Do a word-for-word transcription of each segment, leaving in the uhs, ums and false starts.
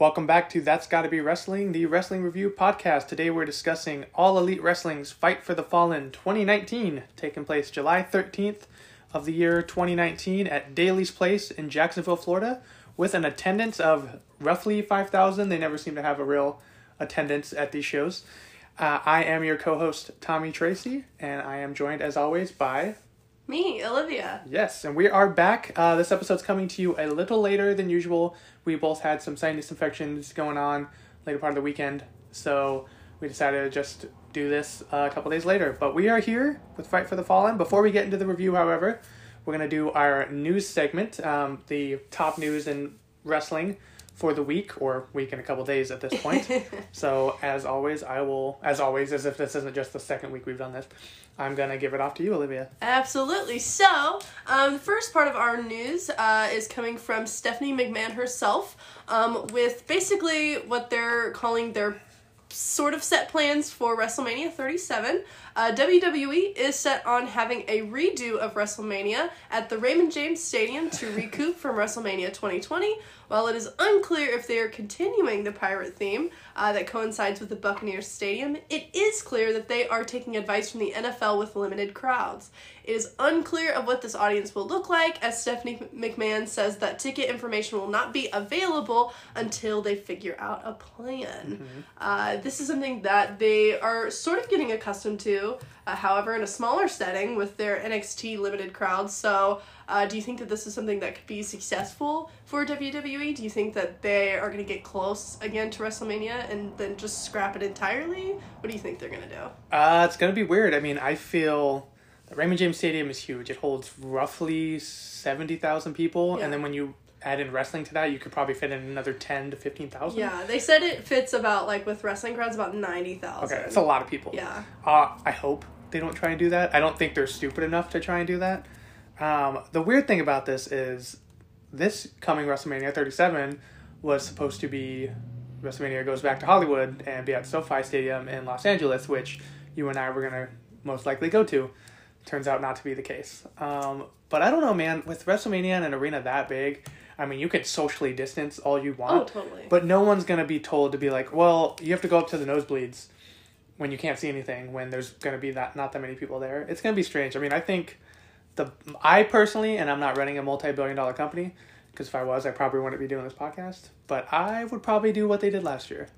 Welcome back to That's Gotta Be Wrestling, the wrestling review podcast. Today we're discussing All Elite Wrestling's Fight for the Fallen twenty nineteen, taking place July thirteenth of the year twenty nineteen at Daily's Place in Jacksonville, Florida, with an attendance of roughly five thousand. They never seem to have a real attendance at these shows. Uh, I am your co-host, Tommy Tracy, and I am joined, as always, by... me, Olivia. Yes, and we are back. Uh, this episode's coming to you a little later than usual. We both had some sinus infections going on later part of the weekend, so we decided to just do this uh, a couple days later. But we are here with Fight for the Fallen. Before we get into the review, however, we're going to do our news segment, um, the top news in wrestling for the week, or week and a couple days at this point. So as always, I will, as always, as if this isn't just the second week we've done this, I'm going to give it off to you, Olivia. Absolutely. So, um, the first part of our news uh, is coming from Stephanie McMahon herself, um, with basically what they're calling their sort of set plans for WrestleMania thirty-seven. Uh, W W E is set on having a redo of WrestleMania at the Raymond James Stadium to recoup from WrestleMania twenty twenty. While it is unclear if they are continuing the pirate theme uh, that coincides with the Buccaneers Stadium, it is clear that they are taking advice from the N F L with limited crowds. It is unclear of what this audience will look like, as Stephanie McMahon says that ticket information will not be available until they figure out a plan. Mm-hmm. Uh, this is something that they are sort of getting accustomed to, Uh, however, in a smaller setting with their N X T limited crowd. So uh, do you think that this is something that could be successful for W W E? Do you think that they are going to get close again to WrestleMania and then just scrap it entirely? What do you think they're going to do? Uh, it's going to be weird. I mean, I feel that Raymond James Stadium is huge. It holds roughly seventy thousand people. Yeah. And then when you add in wrestling to that, you could probably fit in another ten to fifteen thousand. Yeah, they said it fits about, like, with wrestling crowds, about ninety thousand. Okay, that's a lot of people. Yeah. Uh, I hope they don't try and do that. I don't think they're stupid enough to try and do that. Um, the weird thing about this is this coming WrestleMania thirty-seven was supposed to be WrestleMania Goes Back to Hollywood and be at SoFi Stadium in Los Angeles, which you and I were going to most likely go to. Turns out not to be the case. Um, but I don't know, man. With WrestleMania in an arena that big... I mean, you can socially distance all you want. Oh, totally. But no one's going to be told to be like, well, you have to go up to the nosebleeds when you can't see anything, when there's going to be that, not that many people there. It's going to be strange. I mean, I think the I personally, and I'm not running a multi-billion dollar company, because if I was, I probably wouldn't be doing this podcast. But I would probably do what they did last year.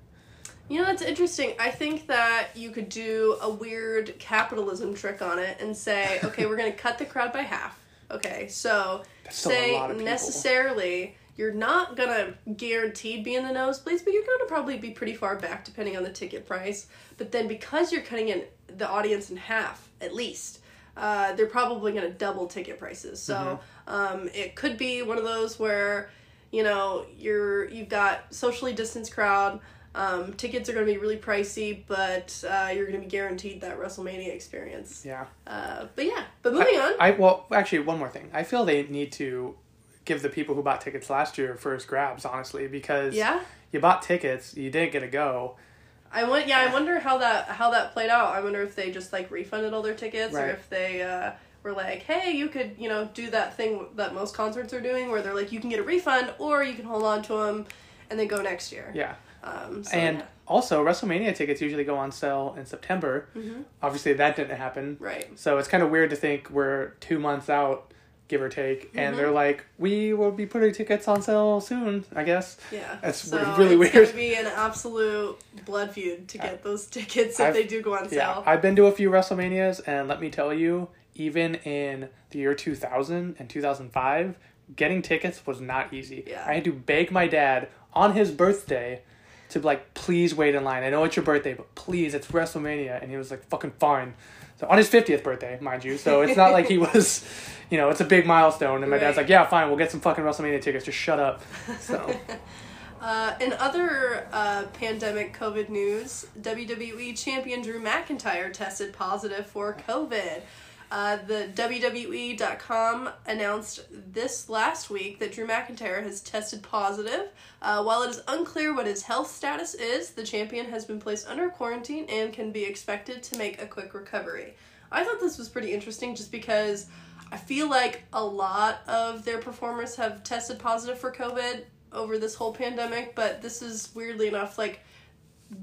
You know, that's interesting. I think that you could do a weird capitalism trick on it and say, okay, we're going to cut the crowd by half. Okay, so say necessarily you're not going to guaranteed be in the nosebleeds, but you're going to probably be pretty far back depending on the ticket price. But then because you're cutting in the audience in half, at least, uh, they're probably going to double ticket prices. So mm-hmm. um, it could be one of those where, you know, you're, you've got socially distanced crowd. Um, tickets are going to be really pricey, but uh, you're going to be guaranteed that WrestleMania experience. Yeah. Uh, but yeah, but moving I, on. I Well, actually, one more thing. I feel they need to give the people who bought tickets last year first grabs, honestly, because yeah? you bought tickets, you didn't get to go. I went, Yeah, I wonder how that how that played out. I wonder if they just, like, refunded all their tickets, right. Or if they... Uh, We're like, hey, you could, you know, do that thing that most concerts are doing where they're like, you can get a refund or you can hold on to them and then go next year. Yeah. Um, so, and yeah. Also, WrestleMania tickets usually go on sale in September. Mm-hmm. Obviously, that didn't happen. Right. So it's kind of weird to think we're two months out, give or take, mm-hmm. and they're like, we will be putting tickets on sale soon, I guess. Yeah. That's so really it's weird. It's going to be an absolute blood feud to get I, those tickets if I've, they do go on yeah, sale. I've been to a few WrestleManias, and let me tell you, even in the year two thousand and two thousand five, getting tickets was not easy. Yeah. I had to beg my dad on his birthday to be like, please wait in line. I know it's your birthday, but please, it's WrestleMania. And he was like, fucking fine. So on his fiftieth birthday, mind you. So it's not like he was, you know, it's a big milestone. And my right. dad's like, yeah, fine, we'll get some fucking WrestleMania tickets. Just shut up. So... Uh, in other uh, pandemic COVID news, W W E champion Drew McIntyre tested positive for COVID. Uh, the W W E dot com announced this last week that Drew McIntyre has tested positive. Uh, while it is unclear what his health status is, the champion has been placed under quarantine and can be expected to make a quick recovery. I thought this was pretty interesting just because I feel like a lot of their performers have tested positive for COVID over this whole pandemic, but this is, weirdly enough, like,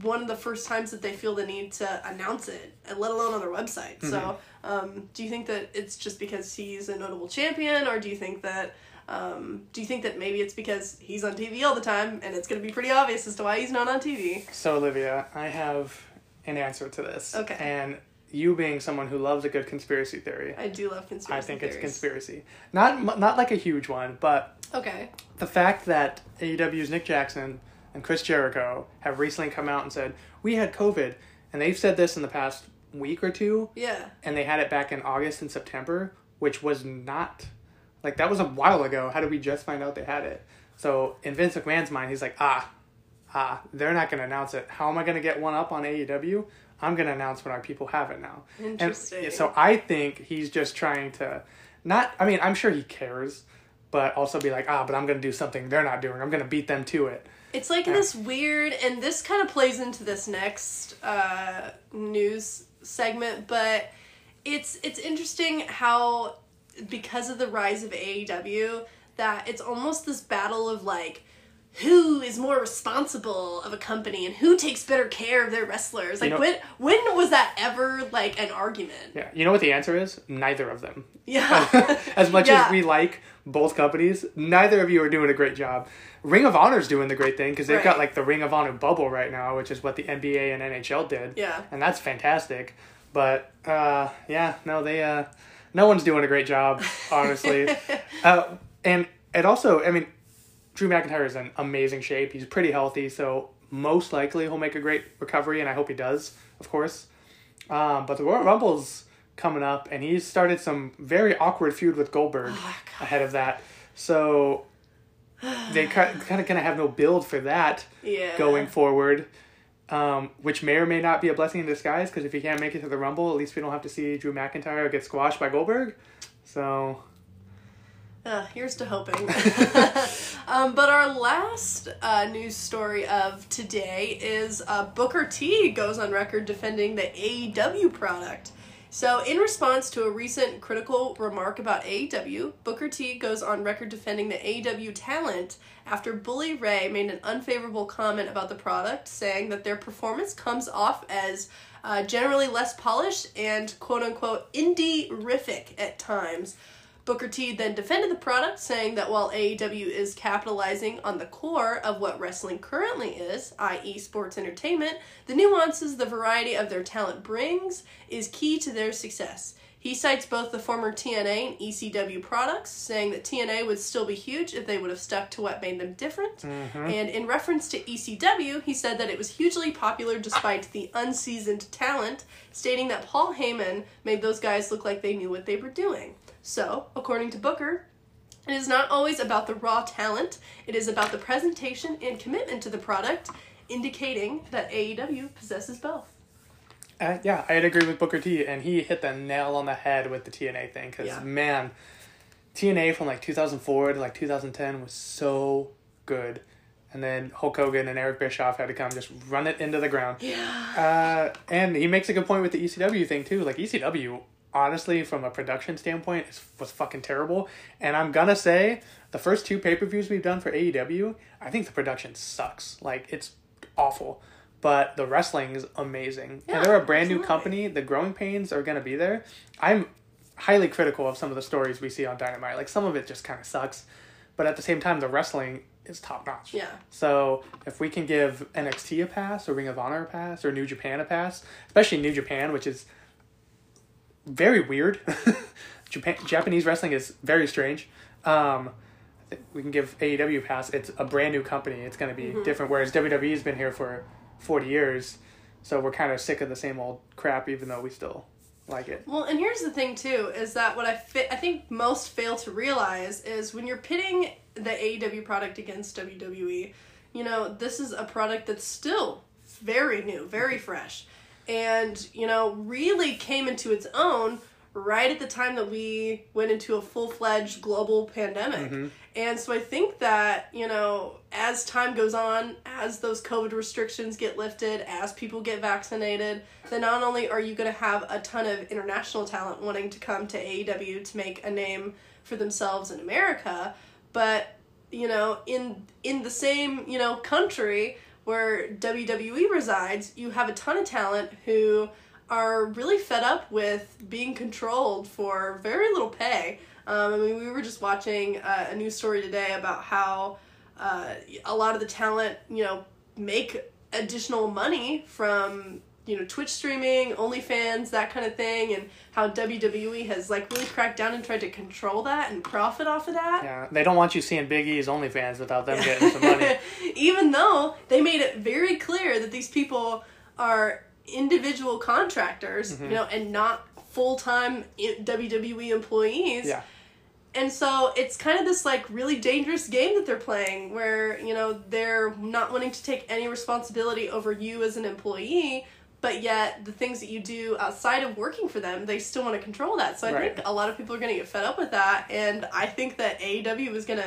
one of the first times that they feel the need to announce it, let alone on their website. Mm-hmm. So um, do you think that it's just because he's a notable champion, or do you think that um, do you think that maybe it's because he's on T V all the time and it's going to be pretty obvious as to why he's not on T V? So, Olivia, I have an answer to this. Okay. And you being someone who loves a good conspiracy theory. I do love conspiracy theories. I think theories. It's conspiracy. Not, not like a huge one, but okay. The fact that A E W's Nick Jackson and Chris Jericho have recently come out and said, we had COVID. And they've said this in the past week or two. Yeah. And they had it back in August and September, which was not... Like, that was a while ago. How did we just find out they had it? So, in Vince McMahon's mind, he's like, ah, ah, they're not going to announce it. How am I going to get one up on A E W? I'm going to announce when our people have it now. Interesting. And so, I think he's just trying to not... I mean, I'm sure he cares, but also be like, ah, but I'm going to do something they're not doing. I'm going to beat them to it. It's like yeah. this weird, and this kind of plays into this next uh, news segment, but it's it's interesting how, because of the rise of A E W, that it's almost this battle of, like, who is more responsible of a company and who takes better care of their wrestlers. Like, you know, when when was that ever, like, an argument? Yeah. You know what the answer is? Neither of them. Yeah. As much yeah. as we like both companies, neither of you are doing a great job. Ring of Honor's doing the great thing because they've right. got, like, the Ring of Honor bubble right now, which is what the N B A and N H L did. Yeah. And that's fantastic. But, uh, yeah, no, they, uh, no one's doing a great job, honestly. uh, and it also, I mean, Drew McIntyre is in amazing shape. He's pretty healthy, so most likely he'll make a great recovery, and I hope he does, of course. Um, but the Royal Rumble's coming up, and he's started some very awkward feud with Goldberg oh, ahead of that. So they kind of kind of have no build for that yeah. going forward, um, which may or may not be a blessing in disguise, because if he can't make it to the Rumble, at least we don't have to see Drew McIntyre get squashed by Goldberg. So... Uh, here's to hoping. um, but our last uh, news story of today is uh, Booker T goes on record defending the A E W product. So in response to a recent critical remark about A E W, Booker T goes on record defending the A E W talent after Bully Ray made an unfavorable comment about the product, saying that their performance comes off as uh, generally less polished and quote-unquote indie-rific at times. Booker T then defended the product, saying that while A E W is capitalizing on the core of what wrestling currently is, that is sports entertainment, the nuances the variety of their talent brings is key to their success. He cites both the former T N A and E C W products, saying that T N A would still be huge if they would have stuck to what made them different. Mm-hmm. And in reference to E C W, he said that it was hugely popular despite the unseasoned talent, stating that Paul Heyman made those guys look like they knew what they were doing. So, according to Booker, it is not always about the raw talent, it is about the presentation and commitment to the product, indicating that A E W possesses both. Uh, yeah, I'd agree with Booker T, and he hit the nail on the head with the T N A thing, because, yeah. man, T N A from, like, two thousand four to, like, two thousand ten was so good. And then Hulk Hogan and Eric Bischoff had to come just run it into the ground. Yeah. Uh, and he makes a good point with the E C W thing, too. Like, E C W... honestly, from a production standpoint, it was fucking terrible. And I'm gonna say, the first two pay-per-views we've done for A E W, I think the production sucks. Like, it's awful. But the wrestling is amazing. Yeah, and they're a brand absolutely. new company. The growing pains are gonna be there. I'm highly critical of some of the stories we see on Dynamite. Like, some of it just kind of sucks. But at the same time, the wrestling is top-notch. Yeah. So, if we can give N X T a pass, or Ring of Honor a pass, or New Japan a pass, especially New Japan, which is... very weird. Japan, Japanese wrestling is very strange. Um, we can give A E W a pass. It's a brand new company. It's going to be mm-hmm. different, whereas W W E has been here for forty years, so we're kind of sick of the same old crap, even though we still like it. Well, and here's the thing, too, is that what I, fi- I think most fail to realize is when you're pitting the A E W product against W W E, you know, this is a product that's still very new, very mm-hmm. fresh. And, you know, really came into its own right at the time that we went into a full-fledged global pandemic. Mm-hmm. And so I think that, you know, as time goes on, as those COVID restrictions get lifted, as people get vaccinated, then not only are you going to have a ton of international talent wanting to come to A E W to make a name for themselves in America, but you know, in in the same, you know, country where W W E resides, you have a ton of talent who are really fed up with being controlled for very little pay. Um, I mean, we were just watching uh, a news story today about how uh, a lot of the talent, you know, make additional money from, you know, Twitch streaming, OnlyFans, that kind of thing, and how W W E has, like, really cracked down and tried to control that and profit off of that. Yeah, they don't want you seeing Big E's OnlyFans without them getting some money. Even though they made it very clear that these people are individual contractors, mm-hmm. you know, and not full-time W W E employees. Yeah. And so it's kind of this, like, really dangerous game that they're playing where, you know, they're not wanting to take any responsibility over you as an employee, but yet the things that you do outside of working for them, they still want to control that. So I right. think a lot of people are going to get fed up with that, and I think that A E W is going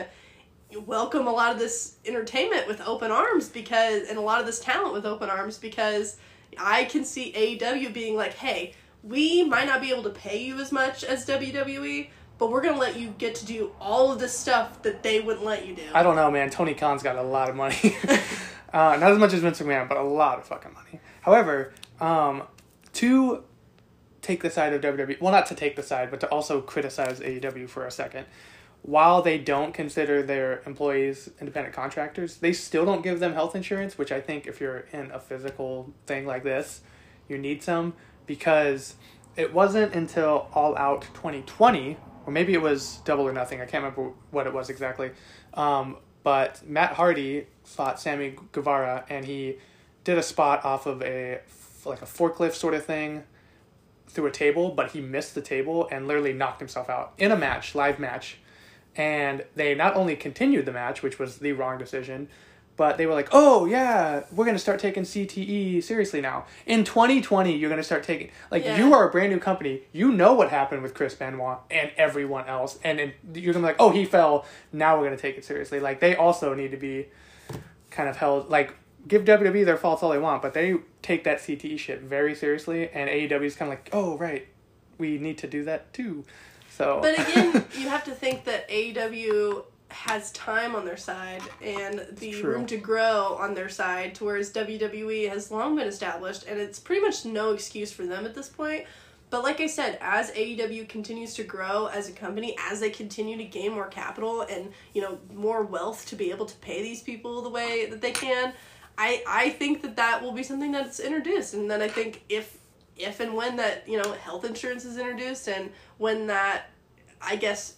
to welcome a lot of this entertainment with open arms because, and a lot of this talent with open arms, because I can see A E W being like, hey, we might not be able to pay you as much as W W E, but we're going to let you get to do all of this stuff that they wouldn't let you do. I don't know, man. Tony Khan's got a lot of money. uh, not as much as Vince McMahon, but a lot of fucking money. However, um, to take the side of W W E... Well, not to take the side, but to also criticize A E W for a second. While they don't consider their employees independent contractors, they still don't give them health insurance, which I think if you're in a physical thing like this, you need some. Because it wasn't until All Out twenty twenty... Or maybe it was Double or Nothing. I can't remember what it was exactly. Um, but Matt Hardy fought Sammy Guevara, and he did a spot off of a like a forklift sort of thing through a table, but he missed the table and literally knocked himself out in a match, live match. And they not only continued the match, which was the wrong decision, but they were like, oh, yeah, we're going to start taking C T E seriously now. In twenty twenty, you're going to start taking... Like, yeah. You are a brand-new company. You know what happened with Chris Benoit and everyone else. And, and you're going to be like, oh, he fell. Now we're going to take it seriously. Like, they also need to be kind of held... Like, give W W E their faults all they want, but they take that C T E shit very seriously. And A E W's kind of like, oh, right, we need to do that too. So. But again, you have to think that A E W... has time on their side and the True. room to grow on their side, to whereas W W E has long been established, and it's pretty much no excuse for them at this point. But like I said, as A E W continues to grow as a company, as they continue to gain more capital and, you know, more wealth to be able to pay these people the way that they can, I, I think that that will be something that's introduced. And then I think if if and when that, you know, health insurance is introduced, and when that, I guess,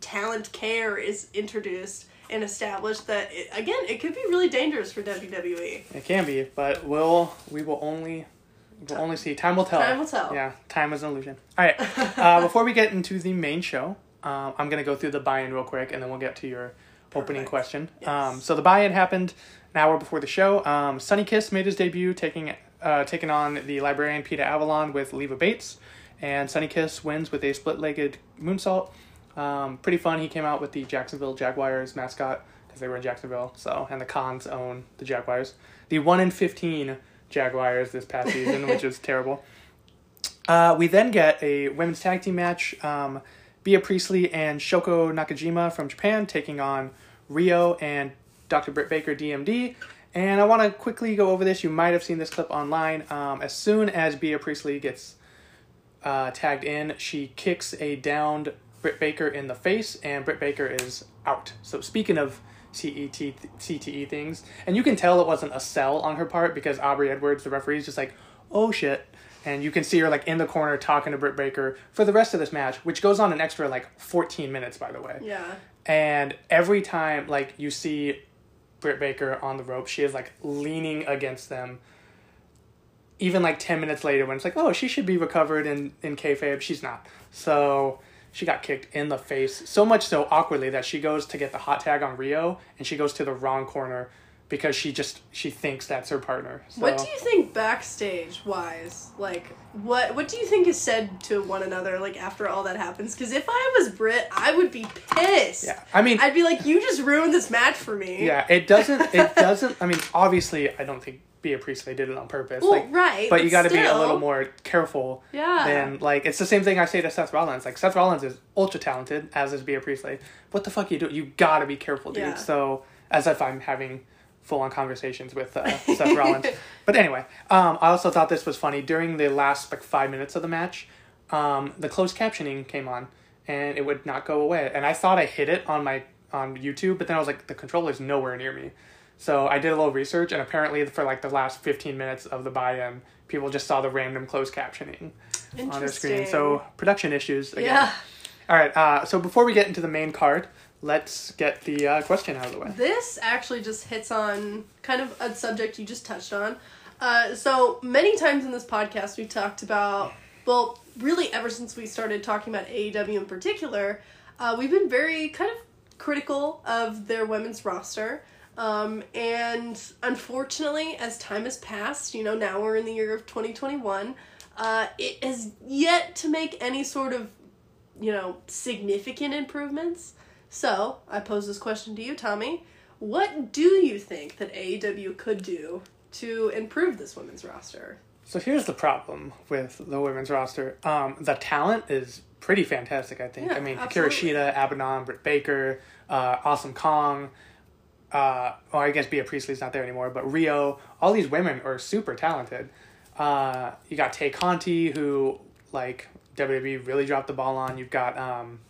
talent care is introduced and established, that it, again, it could be really dangerous for W W E. It can be, but we'll we will only we'll only see. Time will tell. Time will tell. Yeah, time is an illusion. All right. uh, before we get into the main show, um, I'm gonna go through the buy-in real quick, and then we'll get to your Perfect. opening question. Yes. Um, so the buy-in happened an hour before the show. Um, Sonny Kiss made his debut, taking uh taking on the librarian Peeta Avalon with Leva Bates, and Sonny Kiss wins with a split-legged moonsault. Um, pretty fun. He came out with the Jacksonville Jaguars mascot because they were in Jacksonville. So, and the Khans own the Jaguars, the one in fifteen Jaguars this past season, which is terrible. Uh, we then get a women's tag team match. Um, Bea Priestley and Shoko Nakajima from Japan taking on Rio and Doctor Britt Baker, D M D. And I want to quickly go over this. You might have seen this clip online. Um, as soon as Bea Priestley gets uh, tagged in, she kicks a downed Britt Baker in the face, and Britt Baker is out. So speaking of C T E things, and you can tell it wasn't a sell on her part because Aubrey Edwards, the referee, is just like, oh shit, and you can see her like in the corner talking to Britt Baker for the rest of this match, which goes on an extra like fourteen minutes, by the way. Yeah. And every time like you see Britt Baker on the rope, she is like leaning against them. Even like ten minutes later, when it's like, oh, she should be recovered in in kayfabe, she's not. So. She got kicked in the face, so much so awkwardly that she goes to get the hot tag on Rio, and she goes to the wrong corner, because she just, she thinks that's her partner. So. What do you think backstage-wise, like, what what do you think is said to one another, like, after all that happens? Because if I was Britt, I would be pissed. Yeah, I mean... I'd be like, you just ruined this match for me. Yeah, it doesn't, it doesn't, I mean, obviously, I don't think Bea Priestley did it on purpose. Well, like, right, But, but you gotta still. be a little more careful. Yeah. Than, like, it's the same thing I say to Seth Rollins. Like, Seth Rollins is ultra-talented, as is Bea Priestley. What the fuck are you doing? You gotta be careful, dude. Yeah. So, as if I'm having... full-on conversations with uh, Seth Rollins. But anyway, um, I also thought this was funny. During the last like five minutes of the match, um, the closed captioning came on, and it would not go away. And I thought I hid it on my on YouTube, but then I was like, the controller's nowhere near me. So I did a little research, and apparently for like the last fifteen minutes of the buy-in, people just saw the random closed captioning on their screen. So production issues again. Yeah. All right, uh, so before we get into the main card... Let's get the uh, question out of the way. This actually just hits on kind of a subject you just touched on. Uh, so many times in this podcast, we've talked about, well, really ever since we started talking about A E W in particular, uh, we've been very kind of critical of their women's roster. Um, and unfortunately, as time has passed, you know, now we're in the year of twenty twenty-one, uh, it has yet to make any sort of, you know, significant improvements. So, I pose this question to you, Tommy. What do you think that A E W could do to improve this women's roster? So here's the problem with the women's roster. Um, the talent is pretty fantastic, I think. Yeah, I mean, Hikaru Shida, Abaddon, Britt Baker, uh, Awesome Kong, uh, well, I guess Bea Priestley's not there anymore, but Rio. All these women are super talented. Uh, you got Tay Conti, who, like, W W E really dropped the ball on. You've got... Um,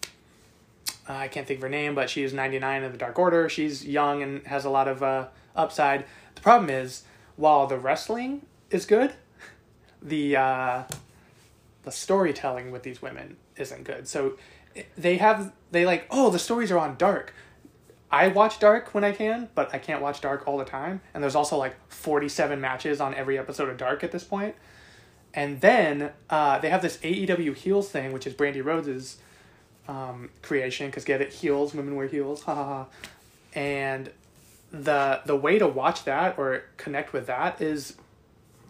Uh, I can't think of her name, but she is ninety-nine of the Dark Order. She's young and has a lot of uh, upside. The problem is, while the wrestling is good, the uh, the storytelling with these women isn't good. So they have, they like, oh, the stories are on Dark. I watch Dark when I can, but I can't watch Dark all the time. And there's also like forty-seven matches on every episode of Dark at this point. And then uh, they have this A E W Heels thing, which is Brandy Rhodes's um creation, because get it, heels, women wear heels, ha ha ha. And the the way to watch that or connect with that is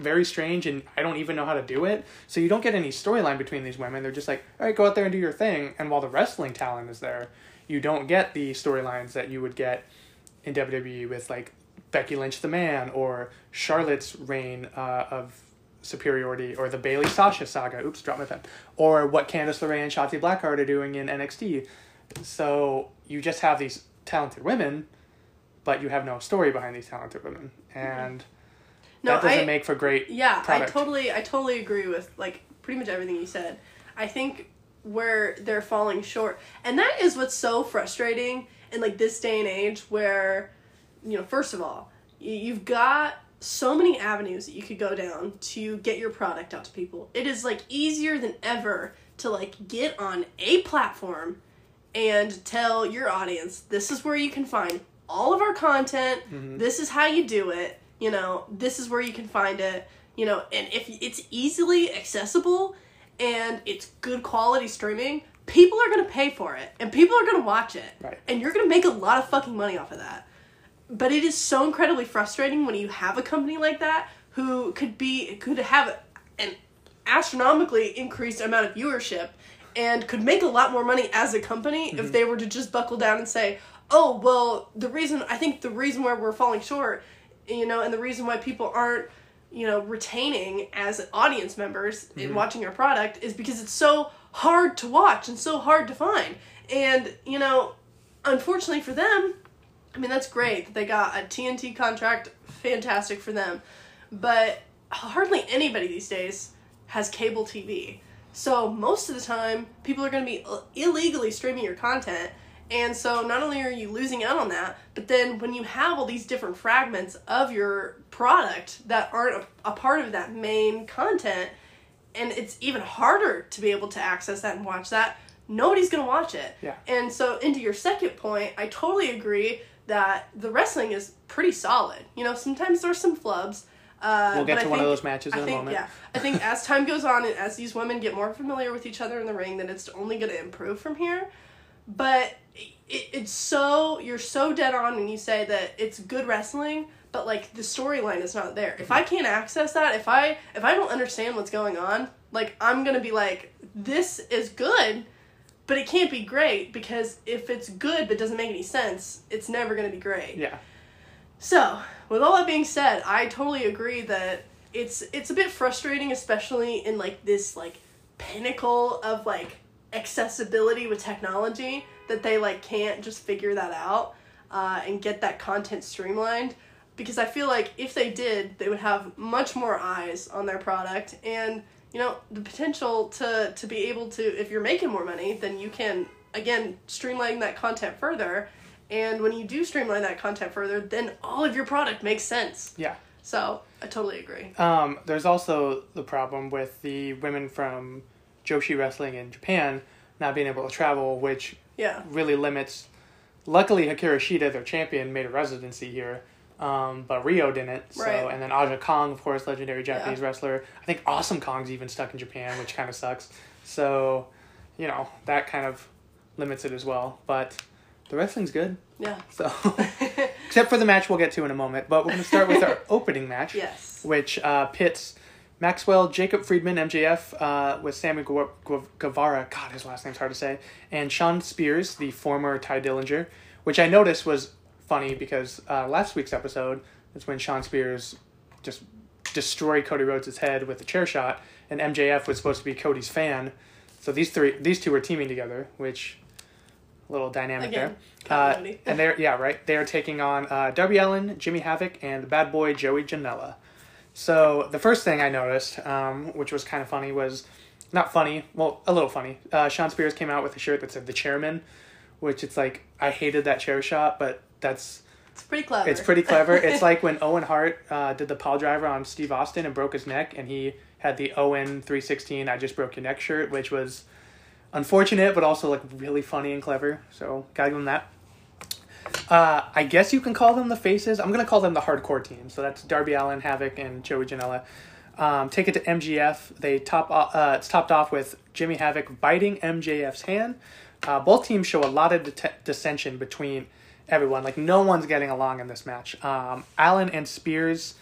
very strange, and I don't even know how to do it. So you don't get any storyline between these women. They're just like, all right, go out there and do your thing. And while the wrestling talent is there, you don't get the storylines that you would get in W W E with like Becky Lynch the Man, or Charlotte's reign uh of superiority, or the Bayley Sasha saga, oops, dropped my pen, or what Candice LeRae and Shotzi Blackheart are doing in N X T. So you just have these talented women, but you have no story behind these talented women, and mm-hmm. no, that doesn't I, make for great yeah product. I totally I totally agree with like pretty much everything you said. I think where they're falling short, and that is what's so frustrating in like this day and age, where, you know, first of all, you've got so many avenues that you could go down to get your product out to people. It is like easier than ever to like get on a platform and tell your audience, this is where you can find all of our content. Mm-hmm. This is how you do it. You know, this is where you can find it, you know, and if it's easily accessible and it's good quality streaming, people are going to pay for it and people are going to watch it. Right. And you're going to make a lot of fucking money off of that. But it is so incredibly frustrating when you have a company like that who could be could have an astronomically increased amount of viewership and could make a lot more money as a company, mm-hmm. if they were to just buckle down and say, oh, well, the reason, I think the reason why we're falling short, you know, and the reason why people aren't, you know, retaining as audience members, mm-hmm. in watching your product is because it's so hard to watch and so hard to find. And, you know, unfortunately for them, I mean, that's great that they got a T N T contract, fantastic for them, but hardly anybody these days has cable T V. So most of the time, people are going to be illegally streaming your content, and so not only are you losing out on that, but then when you have all these different fragments of your product that aren't a, a part of that main content, and it's even harder to be able to access that and watch that, nobody's going to watch it. Yeah. And so into your second point, I totally agree that the wrestling is pretty solid. You know, sometimes there's some flubs. Uh, we'll get but to I one think, of those matches in I a think, moment. Yeah, I think as time goes on and as these women get more familiar with each other in the ring, then it's only going to improve from here. But it, it's so, you're so dead on when you say that it's good wrestling, but like the storyline is not there. If I can't access that, if I if I don't understand what's going on, like I'm gonna be like, this is good, but it can't be great, because if it's good but doesn't make any sense, it's never gonna be great. Yeah. So, with all that being said, I totally agree that it's it's a bit frustrating, especially in like this like pinnacle of like accessibility with technology, that they like can't just figure that out uh, and get that content streamlined, because I feel like if they did, they would have much more eyes on their product, and you know, the potential to to be able to, if you're making more money, then you can again streamline that content further, and when you do streamline that content further, then all of your product makes sense. Yeah. So I totally agree. Um, there's also the problem with the women from Joshi Wrestling in Japan not being able to travel, which yeah. really limits. Luckily, Hikaru Shida, their champion, made a residency here, um, but Rio didn't. So right. And then Aja Kong, of course, legendary Japanese yeah. wrestler. I think Awesome Kong's even stuck in Japan, which kind of sucks. So, you know, that kind of limits it as well. But the wrestling's good. Yeah. So, except for the match we'll get to in a moment. But we're going to start with our opening match, yes. which uh, pits Maxwell Jacob Friedman, M J F, uh, with Sammy Gu- Gu- Guevara, God, his last name's hard to say, and Sean Spears, the former Ty Dillinger, which I noticed was funny because uh, last week's episode is when Sean Spears just destroyed Cody Rhodes' head with a chair shot, and M J F was supposed to be Cody's fan, so these three, these two were teaming together, which, a little dynamic Again, there. Uh, and they're, yeah, right, they're taking on uh, Darby Allin, Jimmy Havoc, and the bad boy Joey Janela. So the first thing I noticed, um, which was kind of funny, was not funny, well, a little funny. Uh, Sean Spears came out with a shirt that said "The Chairman," which it's like, I hated that chair shot, but that's... It's pretty clever. It's pretty clever. It's like when Owen Hart uh, did the pile driver on Steve Austin and broke his neck, and he had the Owen three sixteen I Just Broke Your Neck shirt, which was unfortunate, but also like really funny and clever. So gotta give him that. Uh, I guess you can call them the faces. I'm going to call them the hardcore team. So that's Darby Allin, Havoc, and Joey Janela. Um, take it to M J F. They top off, uh, it's topped off with Jimmy Havoc biting M J F's hand. Uh, both teams show a lot of det- dissension between everyone. Like, no one's getting along in this match. Um, Allin and Spears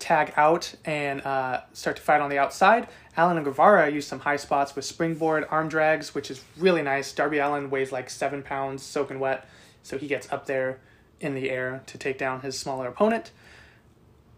tag out and uh, start to fight on the outside. Allin and Guevara use some high spots with springboard arm drags, which is really nice. Darby Allin weighs like seven pounds, soaking wet. So he gets up there in the air to take down his smaller opponent.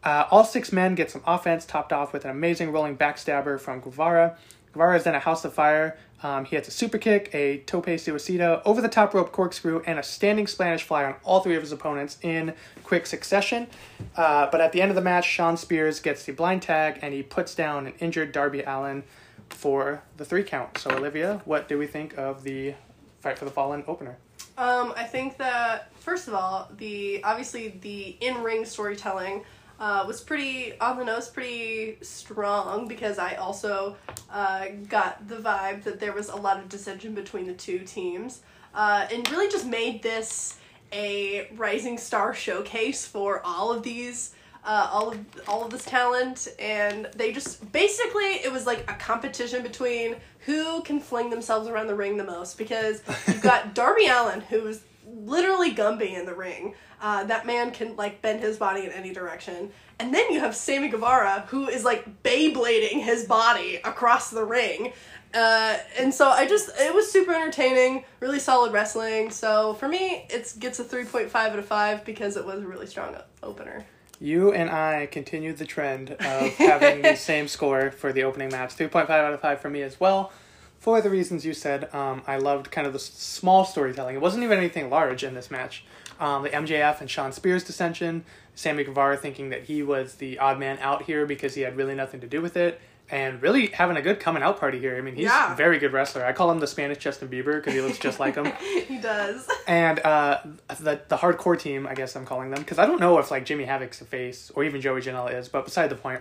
Uh, all six men get some offense, topped off with an amazing rolling backstabber from Guevara. Guevara is then a house of fire. Um, he hits a super kick, a tope suicida, over-the-top rope corkscrew, and a standing Spanish fly on all three of his opponents in quick succession. Uh, but at the end of the match, Sean Spears gets the blind tag, and he puts down an injured Darby Allin for the three count. So, Olivia, what do we think of the Fight for the Fallen opener? Um, I think that, first of all, the obviously the in-ring storytelling uh, was pretty, on the nose, pretty strong, because I also uh, got the vibe that there was a lot of dissension between the two teams, uh, and really just made this a rising star showcase for all of these, uh, all of all of this talent, and they just, basically, it was like a competition between who can fling themselves around the ring the most, because you've got Darby Allin, who's literally Gumby in the ring. Uh, that man can, like, bend his body in any direction. And then you have Sammy Guevara, who is, like, Beyblading his body across the ring. Uh, and so I just, it was super entertaining, really solid wrestling. So for me, it gets a three point five out of five because it was a really strong opener. You and I continued the trend of having the same score for the opening match. three point five out of five for me as well, for the reasons you said. Um, I loved kind of the s- small storytelling. It wasn't even anything large in this match. Um, the M J F and Sean Spears dissension, Sammy Guevara thinking that he was the odd man out here because he had really nothing to do with it, and really having a good coming out party here. I mean, he's yeah. a very good wrestler. I call him the Spanish Justin Bieber because he looks just like him. He does. And uh, the the hardcore team, I guess I'm calling them, because I don't know if like Jimmy Havoc's a face or even Joey Janela is, but beside the point,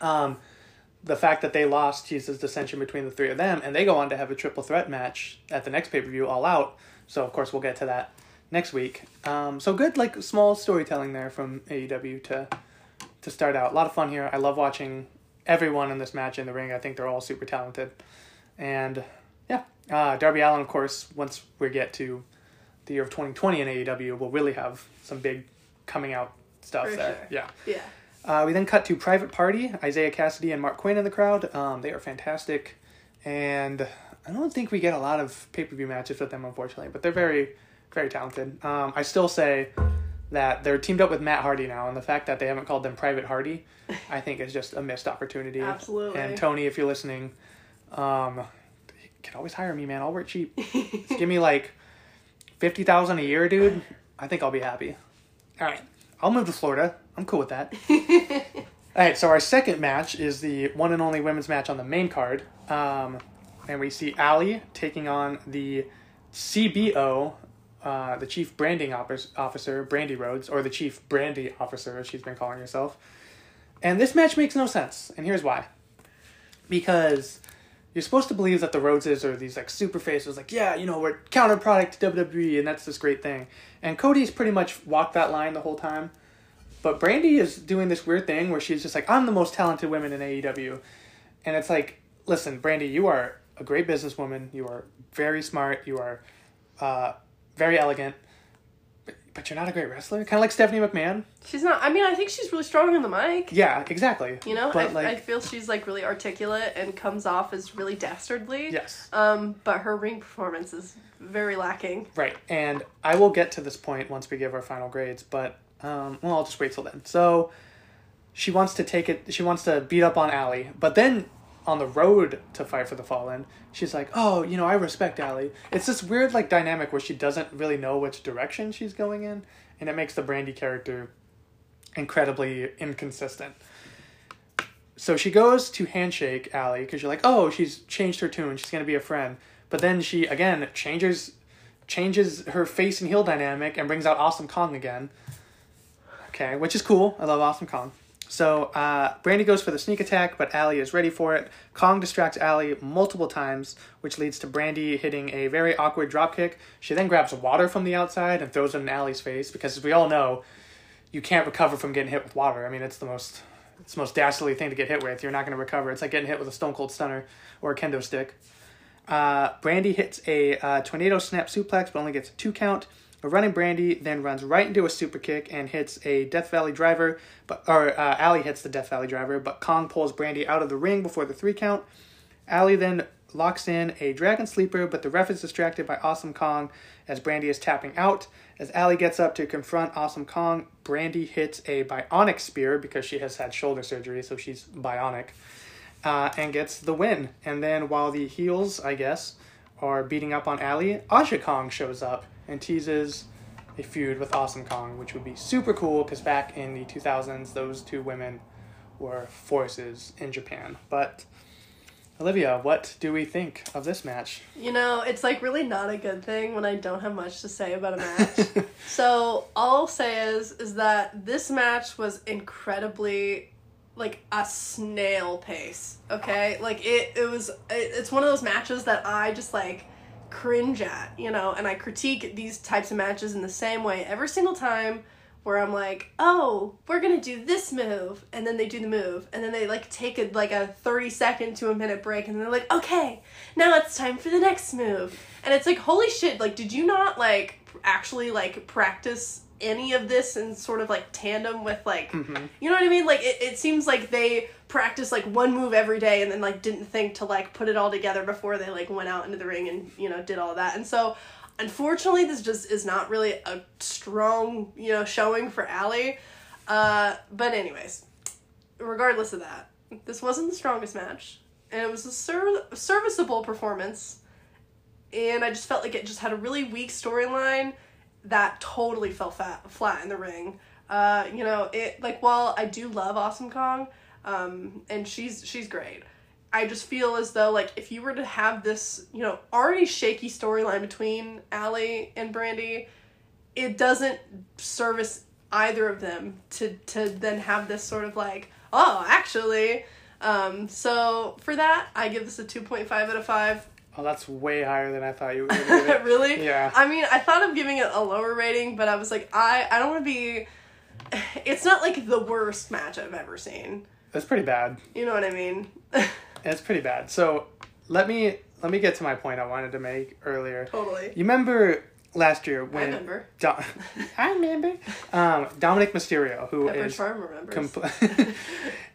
um, the fact that they lost Jesus' dissension between the three of them, and they go on to have a triple threat match at the next pay-per-view, All Out. So, of course, we'll get to that next week. Um, so good, like, small storytelling there from A E W to to start out. A lot of fun here. I love watching everyone in this match in the ring. I think they're all super talented. And yeah, Uh, Darby Allin, of course, once we get to the year of twenty twenty in A E W, we'll really have some big coming out stuff For there. Sure. Yeah. Yeah. Uh, we then cut to Private Party, Isaiah Cassidy and Mark Quinn in the crowd. Um, they are fantastic. And I don't think we get a lot of pay-per-view matches with them, unfortunately, but they're very, very talented. Um, I still say that they're teamed up with Matt Hardy now, and the fact that they haven't called them Private Hardy, I think is just a missed opportunity. Absolutely. And Tony, if you're listening, um, you can always hire me, man. I'll work cheap. Just give me like fifty thousand dollars a year, dude. I think I'll be happy. All right. I'll move to Florida. I'm cool with that. All right, so our second match is the one and only women's match on the main card. Um, and we see Allie taking on the C B O, uh, the Chief Branding Officer, Brandy Rhodes, or the Chief Brandy Officer, as she's been calling herself. And this match makes no sense, and here's why. Because you're supposed to believe that the Rhodeses are these like super faces, like, yeah, you know, we're counter product to W W E, and that's this great thing. And Cody's pretty much walked that line the whole time. But Brandy is doing this weird thing where she's just like, I'm the most talented woman in A E W. And it's like, listen, Brandy, you are a great businesswoman. You are very smart. You are uh, very elegant. But, but you're not a great wrestler. Kind of like Stephanie McMahon. She's not. I mean, I think she's really strong on the mic. Yeah, exactly. You know, but I, like, I feel she's like really articulate and comes off as really dastardly. Yes. Um, but her ring performance is very lacking. Right. And I will get to this point once we give our final grades, but... Um, well, I'll just wait till then. So she wants to take it. She wants to beat up on Allie, but then on the road to Fight for the Fallen, she's like, oh, you know, I respect Allie. It's this weird like dynamic where she doesn't really know which direction she's going in. And it makes the Brandy character incredibly inconsistent. So she goes to handshake Allie because you're like, oh, she's changed her tune. She's going to be a friend. But then she, again, changes, changes her face and heel dynamic and brings out Awesome Kong again. Okay, which is cool. I love Awesome Kong. So, uh, Brandy goes for the sneak attack, but Allie is ready for it. Kong distracts Allie multiple times, which leads to Brandy hitting a very awkward dropkick. She then grabs water from the outside and throws it in Allie's face, because as we all know, you can't recover from getting hit with water. I mean, it's the most it's the most dastardly thing to get hit with. You're not going to recover. It's like getting hit with a Stone Cold Stunner or a kendo stick. Uh, Brandy hits a uh, tornado snap suplex, but only gets a two count. A running Brandy then runs right into a super kick and hits a Death Valley driver, but or uh, Allie hits the Death Valley driver, but Kong pulls Brandy out of the ring before the three count. Allie then locks in a Dragon Sleeper, but the ref is distracted by Awesome Kong as Brandy is tapping out. As Allie gets up to confront Awesome Kong, Brandy hits a Bionic Spear because she has had shoulder surgery, so she's bionic, uh, and gets the win. And then while the heels, I guess, are beating up on Allie, Asha Kong shows up and teases a feud with Awesome Kong, which would be super cool because back in the two thousands, those two women were forces in Japan. But, Olivia, what do we think of this match? You know, it's like really not a good thing when I don't have much to say about a match. So, all I'll say is, is that this match was incredibly, like, a snail pace, okay? Like, it, it was, it, it's one of those matches that I just, like, cringe at, you know, and I critique these types of matches in the same way every single time where I'm like, oh, we're gonna do this move, and then they do the move, and then they like take a like a thirty second to a minute break, and they're like, okay, now it's time for the next move. And it's like, holy shit, like, did you not like actually like practice any of this in sort of like tandem with like, mm-hmm. you know what I mean? Like it, it seems like they practice like one move every day and then like didn't think to like put it all together before they like went out into the ring and, you know, did all that. And so unfortunately this just is not really a strong, you know, showing for Allie. Uh, but anyways, regardless of that, this wasn't the strongest match and it was a ser- serviceable performance. And I just felt like it just had a really weak storyline that totally fell fat, flat in the ring. Uh, you know, it like, while I do love Awesome Kong, um, and she's she's great, I just feel as though, like, if you were to have this, you know, already shaky storyline between Allie and Brandy, it doesn't service either of them to, to then have this sort of, like, oh, actually. Um, so, for that, I give this a two point five out of five. Oh, that's way higher than I thought you would give it. Really? Yeah. I mean, I thought of giving it a lower rating, but I was like, I, I don't want to be... It's not, like, the worst match I've ever seen. That's pretty bad. You know what I mean? It's pretty bad. So, let me let me get to my point I wanted to make earlier. Totally. You remember last year when... I remember. Do- I remember. Um, Dominic Mysterio, who Pepper is... Farm remembers. Com-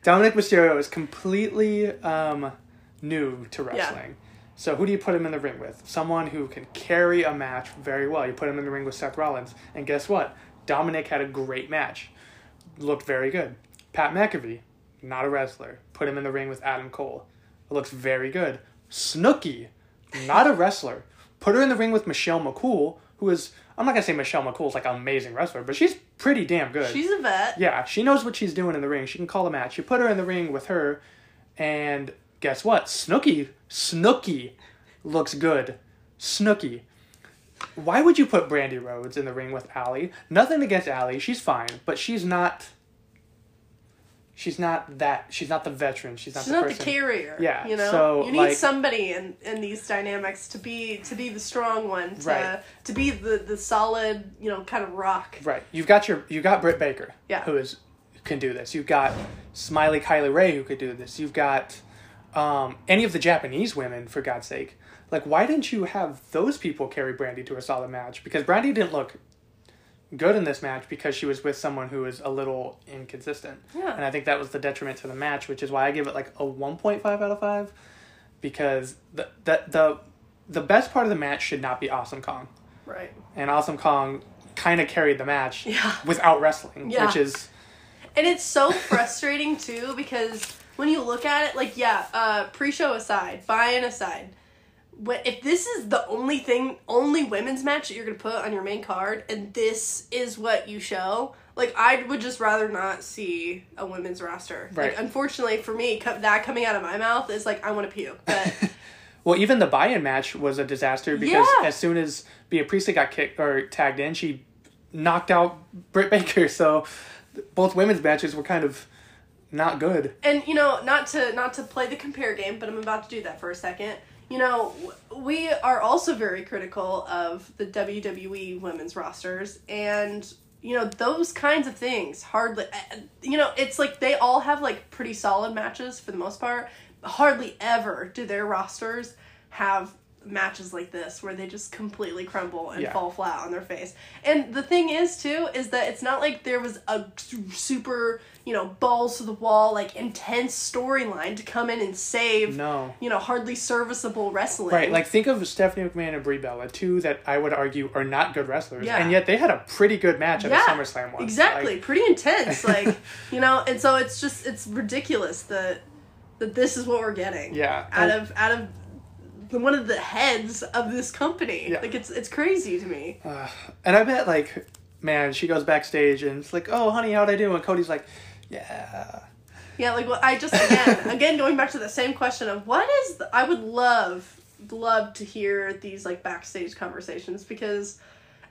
Dominic Mysterio is completely um, new to wrestling. Yeah. So who do you put him in the ring with? Someone who can carry a match very well. You put him in the ring with Seth Rollins. And guess what? Dominic had a great match. Looked very good. Pat McAfee, not a wrestler. Put him in the ring with Adam Cole. It looks very good. Snooki, not a wrestler. Put her in the ring with Michelle McCool, who is... I'm not going to say Michelle McCool's like an amazing wrestler, but she's pretty damn good. She's a vet. Yeah, she knows what she's doing in the ring. She can call a match. You put her in the ring with her, and guess what? Snooki, Snooki looks good. Snooki. Why would you put Brandy Rhodes in the ring with Allie? Nothing against Allie. She's fine, but she's not... She's not that. She's not the veteran. She's not. She's the not person. the carrier. Yeah. You know. So, you need like, somebody in, in these dynamics to be to be the strong one. To, right. To be the, the solid, you know, kind of rock. Right. You've got your you got Britt Baker. Yeah. Who is can do this? You've got Smiley Kylie Ray who could do this. You've got um, any of the Japanese women, for God's sake. Like, why didn't you have those people carry Brandy to a solid match? Because Brandy didn't look good in this match because she was with someone who is a little inconsistent. Yeah. And I think that was the detriment to the match, which is why I give it like a one point five out of five because the the the, the best part of the match should not be Awesome Kong. Right. And Awesome Kong kind of carried the match yeah. without wrestling, yeah. which is... And it's so frustrating too because when you look at it, like, yeah, uh, pre-show aside, buy-in aside, if this is the only thing, only women's match that you're going to put on your main card, and this is what you show, like, I would just rather not see a women's roster. Right. Like, unfortunately for me, co- that coming out of my mouth is like, I want to puke. But well, even the buy-in match was a disaster because yeah. as soon as Bea Priestley got kicked or tagged in, she knocked out Britt Baker. So both women's matches were kind of not good. And, you know, not to not to play the compare game, but I'm about to do that for a second. You know, we are also very critical of the W W E women's rosters, and, you know, those kinds of things, hardly, you know, it's like they all have, like, pretty solid matches for the most part. Hardly ever do their rosters have matches like this where they just completely crumble and yeah. fall flat on their face. And the thing is, too, is that it's not like there was a super, you know, balls to the wall, like, intense storyline to come in and save, no. you know, hardly serviceable wrestling. Right, like, think of Stephanie McMahon and Brie Bella, two that I would argue are not good wrestlers, yeah. and yet they had a pretty good match at yeah, the SummerSlam one. Exactly, like, pretty intense, like, you know, and so it's just, it's ridiculous that that this is what we're getting. Yeah. Out of, out of, one of the heads of this company. Yeah. Like, it's it's crazy to me. Uh, and I bet, like, man, she goes backstage and it's like, oh, honey, how'd I do? And Cody's like, yeah. Yeah, like, well, I just, again, again, going back to the same question of what is, the, I would love, love to hear these, like, backstage conversations because,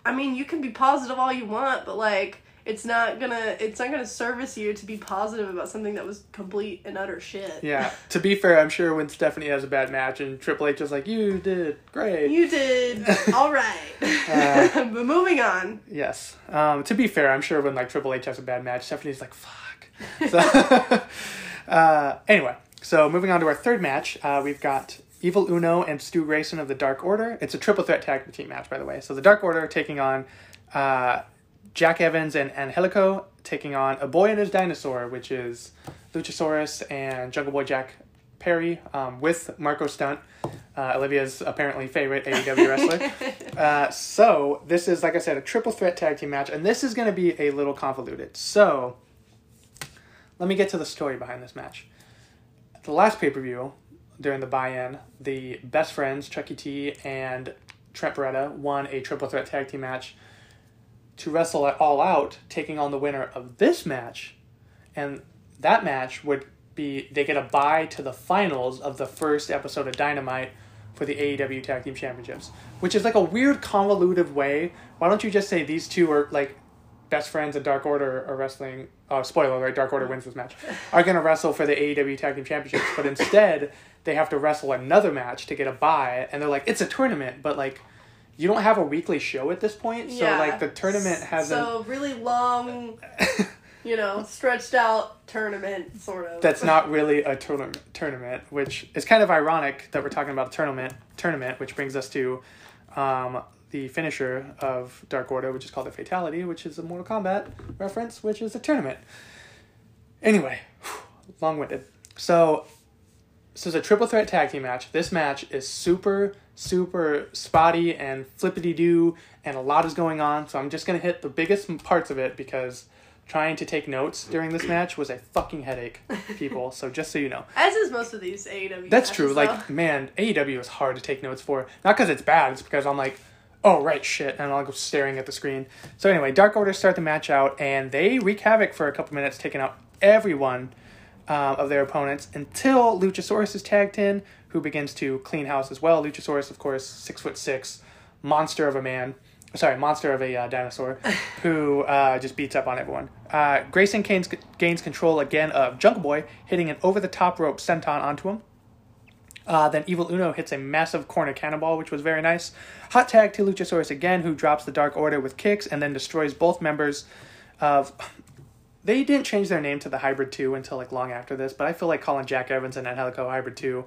I mean, you can be positive all you want, but, like, it's not gonna, it's not gonna service you to be positive about something that was complete and utter shit. Yeah. To be fair, I'm sure when Stephanie has a bad match and Triple H is like, you did great. You did all right. Uh, but moving on. Yes. Um, to be fair, I'm sure when like Triple H has a bad match, Stephanie's like, fuck. So, uh, anyway, so moving on to our third match, uh, we've got Evil Uno and Stu Grayson of the Dark Order. It's a triple threat tag team match, by the way. So the Dark Order taking on, uh, Jack Evans and Angelico taking on A Boy and His Dinosaur, which is Luchasaurus and Jungle Boy Jack Perry um, with Marco Stunt, uh, Olivia's apparently favorite A E W wrestler. Uh, so this is, like I said, a triple threat tag team match, and this is going to be a little convoluted. So let me get to the story behind this match. At the last pay-per-view, during the buy-in, the Best Friends, Chucky T and Trent Beretta, won a triple threat tag team match to wrestle at All Out, taking on the winner of this match. And that match would be, they get a bye to the finals of the first episode of Dynamite for the A E W Tag Team Championships, which is like a weird convoluted way. Why don't you just say these two are like Best Friends and Dark Order are wrestling, oh, spoiler alert, Dark Order wins this match, are going to wrestle for the A E W Tag Team Championships, but instead they have to wrestle another match to get a bye, and they're like, it's a tournament, but like, you don't have a weekly show at this point, so, yeah. like, the tournament hasn't... So, really long, you know, stretched out tournament, sort of. That's not really a tour- tournament, which is kind of ironic that we're talking about a tournament, tournament, which brings us to um, the finisher of Dark Order, which is called the Fatality, which is a Mortal Kombat reference, which is a tournament. Anyway, long-winded. So, this is a triple threat tag team match. This match is super, super spotty and flippity-doo, and a lot is going on, so I'm just going to hit the biggest parts of it, because trying to take notes during this match was a fucking headache, people, so just so you know. As is most of these A E W matches. That's true. Like, man, A E W is hard to take notes for. Not because it's bad, it's because I'm like, oh, right, shit, and I'll go staring at the screen. So anyway, Dark Order start the match out, and they wreak havoc for a couple minutes, taking out everyone uh, of their opponents, until Luchasaurus is tagged in, who begins to clean house as well. Luchasaurus, of course, six foot six, monster of a man. Sorry, monster of a uh, dinosaur, who uh, just beats up on everyone. Uh, Grayson gains, gains control again of Jungle Boy, hitting an over-the-top rope senton onto him. Uh, then Evil Uno hits a massive corner cannonball, which was very nice. Hot tag to Luchasaurus again, who drops the Dark Order with kicks and then destroys both members of... They didn't change their name to the Hybrid two until like long after this, but I feel like calling Jack Evans and Angelico Hybrid two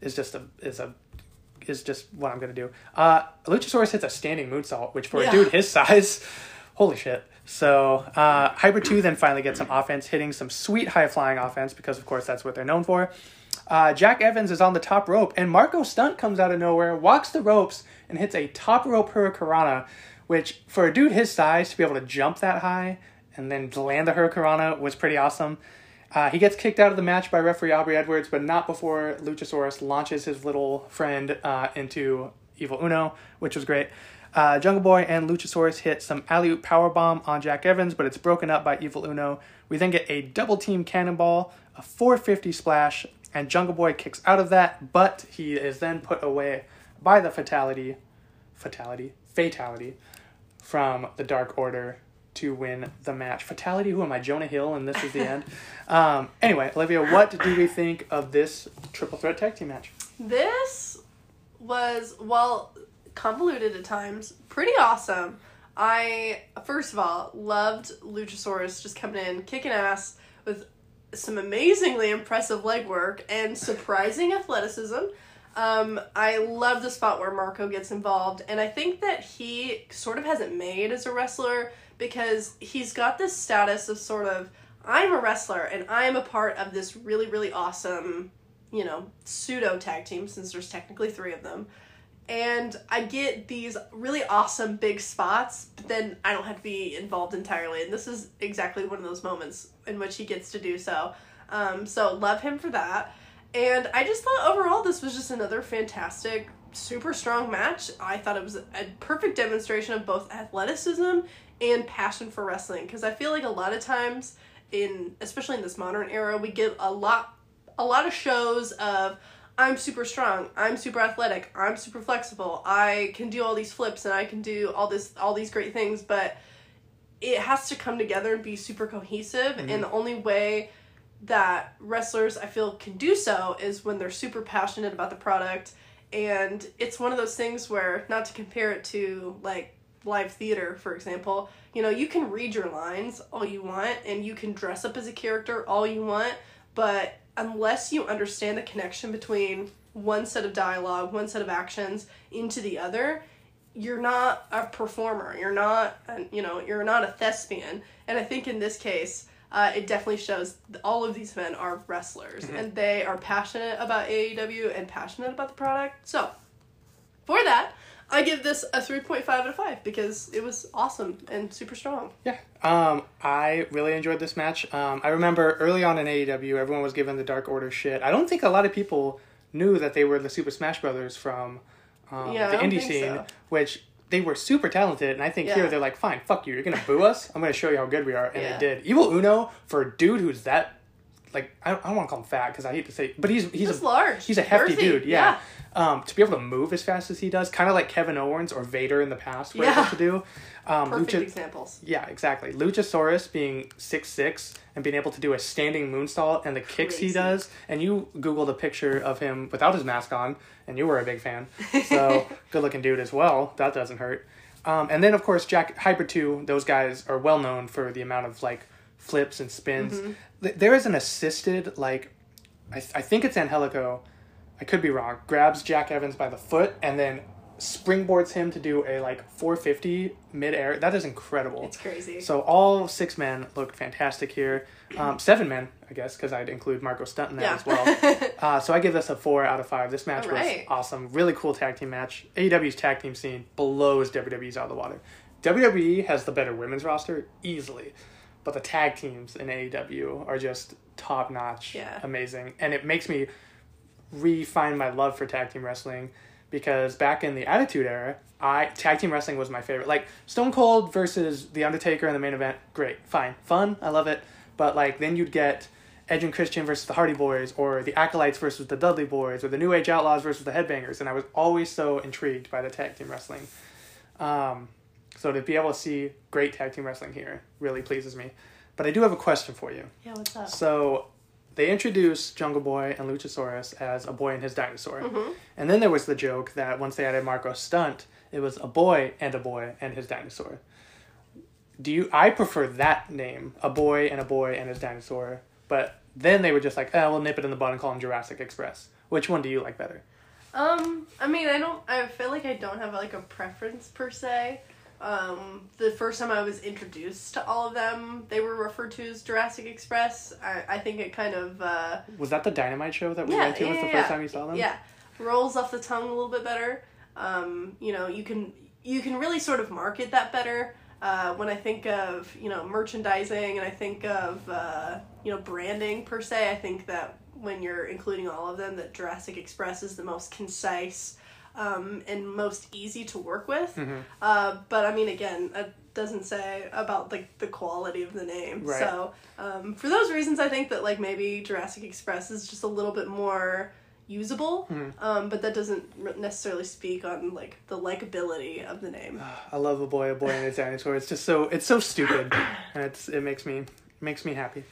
is just a... is a is just what I'm going to do. Uh, Luchasaurus hits a standing moonsault, which for yeah. a dude his size, holy shit. So uh, Hybrid two then finally gets some offense, hitting some sweet high-flying offense because, of course, that's what they're known for. Uh, Jack Evans is on the top rope, and Marco Stunt comes out of nowhere, walks the ropes, and hits a top rope hurricanrana, which for a dude his size to be able to jump that high and then land the hurricanrana was pretty awesome. Uh, he gets kicked out of the match by referee Aubrey Edwards, but not before Luchasaurus launches his little friend uh, into Evil Uno, which was great. Uh, Jungle Boy and Luchasaurus hit some alley-oop powerbomb on Jack Evans, but it's broken up by Evil Uno. We then get a double-team cannonball, a four fifty splash, and Jungle Boy kicks out of that, but he is then put away by the fatality, fatality, fatality from the Dark Order to win the match. Fatality, who am I, Jonah Hill, and this is the end. Um, anyway, Olivia, what do we think of this triple threat tag team match? This was, well, convoluted at times, pretty awesome. I, first of all, loved Luchasaurus just coming in, kicking ass with some amazingly impressive legwork and surprising athleticism. Um, I love the spot where Marco gets involved, and I think that he sort of hasn't made as a wrestler, because he's got this status of sort of, I'm a wrestler, and I'm a part of this really, really awesome, you know, pseudo-tag team, since there's technically three of them. And I get these really awesome big spots, but then I don't have to be involved entirely. And this is exactly one of those moments in which he gets to do so. Um, so love him for that. And I just thought overall this was just another fantastic, super strong match. I thought it was a perfect demonstration of both athleticism and passion for wrestling, because I feel like a lot of times, in especially in this modern era, we get a lot a lot of shows of, I'm super strong, I'm super athletic, I'm super flexible, I can do all these flips, and I can do all this all these great things, but it has to come together and be super cohesive, mm-hmm. and the only way that wrestlers, I feel, can do so is when they're super passionate about the product. And it's one of those things where, not to compare it to, like, live theater, for example, you know, you can read your lines all you want, and you can dress up as a character all you want, but unless you understand the connection between one set of dialogue, one set of actions into the other, you're not a performer, you're not, you know, you're not a thespian. And I think in this case, uh, it definitely shows all of these men are wrestlers, mm-hmm. and they are passionate about A E W and passionate about the product. So, for that, I give this a three point five out of five because it was awesome and super strong. Yeah. Um, I really enjoyed this match. Um, I remember early on in A E W, everyone was given the Dark Order shit. I don't think a lot of people knew that they were the Super Smash Brothers from um, yeah, the indie scene, so. Which they were super talented. And I think yeah. here they're like, fine, fuck you. You're going to boo us? I'm going to show you how good we are. And yeah. they did. Evil Uno, for a dude who's that, like, I don't, I don't want to call him fat because I hate to say, but he's he's That's a large. He's a hefty Earthy. dude, yeah. yeah. Um, to be able to move as fast as he does, kind of like Kevin Owens or Vader in the past were yeah. able to do. Um, Perfect Lucha, examples. Yeah, exactly. Luchasaurus being six foot six and being able to do a standing moonsault and the kicks Crazy. he does, and you Googled a picture of him without his mask on, and you were a big fan. So good looking dude as well. That doesn't hurt. Um, and then of course Jack Hybrid two. Those guys are well known for the amount of like flips and spins. Mm-hmm. There is an assisted, like, I, th- I think it's Angelico, I could be wrong, grabs Jack Evans by the foot and then springboards him to do a, like, four fifty mid-air. That is incredible. It's crazy. So all six men looked fantastic here. Um, seven men, I guess, because I'd include Marco Stunt in that yeah. as well. uh, so I give this a four out of five. This match right. was awesome. Really cool tag team match. A E W's tag team scene blows W W E's out of the water. W W E has the better women's roster easily, but the tag teams in A E W are just top-notch, yeah. amazing. And it makes me re-find my love for tag team wrestling, because back in the Attitude Era, I tag team wrestling was my favorite. Like, Stone Cold versus The Undertaker in the main event, great, fine, fun, I love it. But, like, then you'd get Edge and Christian versus the Hardy Boys, or the Acolytes versus the Dudley Boys, or the New Age Outlaws versus the Headbangers, and I was always so intrigued by the tag team wrestling. Um... So to be able to see great tag team wrestling here really pleases me. But I do have a question for you. Yeah, what's up? So they introduced Jungle Boy and Luchasaurus as a boy and his dinosaur. Mm-hmm. And then there was the joke that once they added Marco Stunt, it was a boy and a boy and his dinosaur. Do you? I prefer that name, a boy and a boy and his dinosaur. But then they were just like, oh, we'll nip it in the bud and call him Jurassic Express. Which one do you like better? Um, I mean, I don't. I feel like I don't have like a preference per se. Um, the first time I was introduced to all of them, they were referred to as Jurassic Express. I, I think it kind of, uh... Was that the Dynamite show that we yeah, went to? Yeah, was the yeah, first time you saw them? Yeah. Rolls off the tongue a little bit better. Um, you know, you can, you can really sort of market that better. Uh, when I think of, you know, merchandising and I think of, uh, you know, branding per se, I think that when you're including all of them, that Jurassic Express is the most concise, Um, and most easy to work with. Mm-hmm. Uh, but I mean, again, it doesn't say about like the quality of the name. Right. So um, for those reasons, I think that like maybe Jurassic Express is just a little bit more usable. Mm-hmm. Um, but that doesn't necessarily speak on like the likability of the name. I love a boy, a boy and a dinosaur. It's just so it's so stupid, and it's it makes me makes me happy.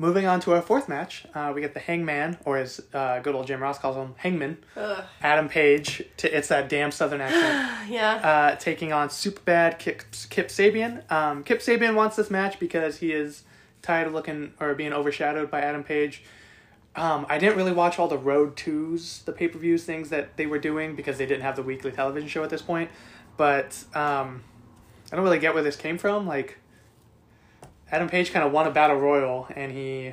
Moving on to our fourth match, uh, we get the Hangman, or as uh, good old Jim Ross calls him, Hangman. Ugh. Adam Page, t- it's that damn Southern accent. yeah. Uh, taking on Superbad Kip, Kip Sabian. Um, Kip Sabian wants this match because he is tired of looking or being overshadowed by Adam Page. Um, I didn't really watch all the Road Twos, the pay-per-views things that they were doing because they didn't have the weekly television show at this point. But um, I don't really get where this came from. Like, Adam Page kind of won a battle royal, and he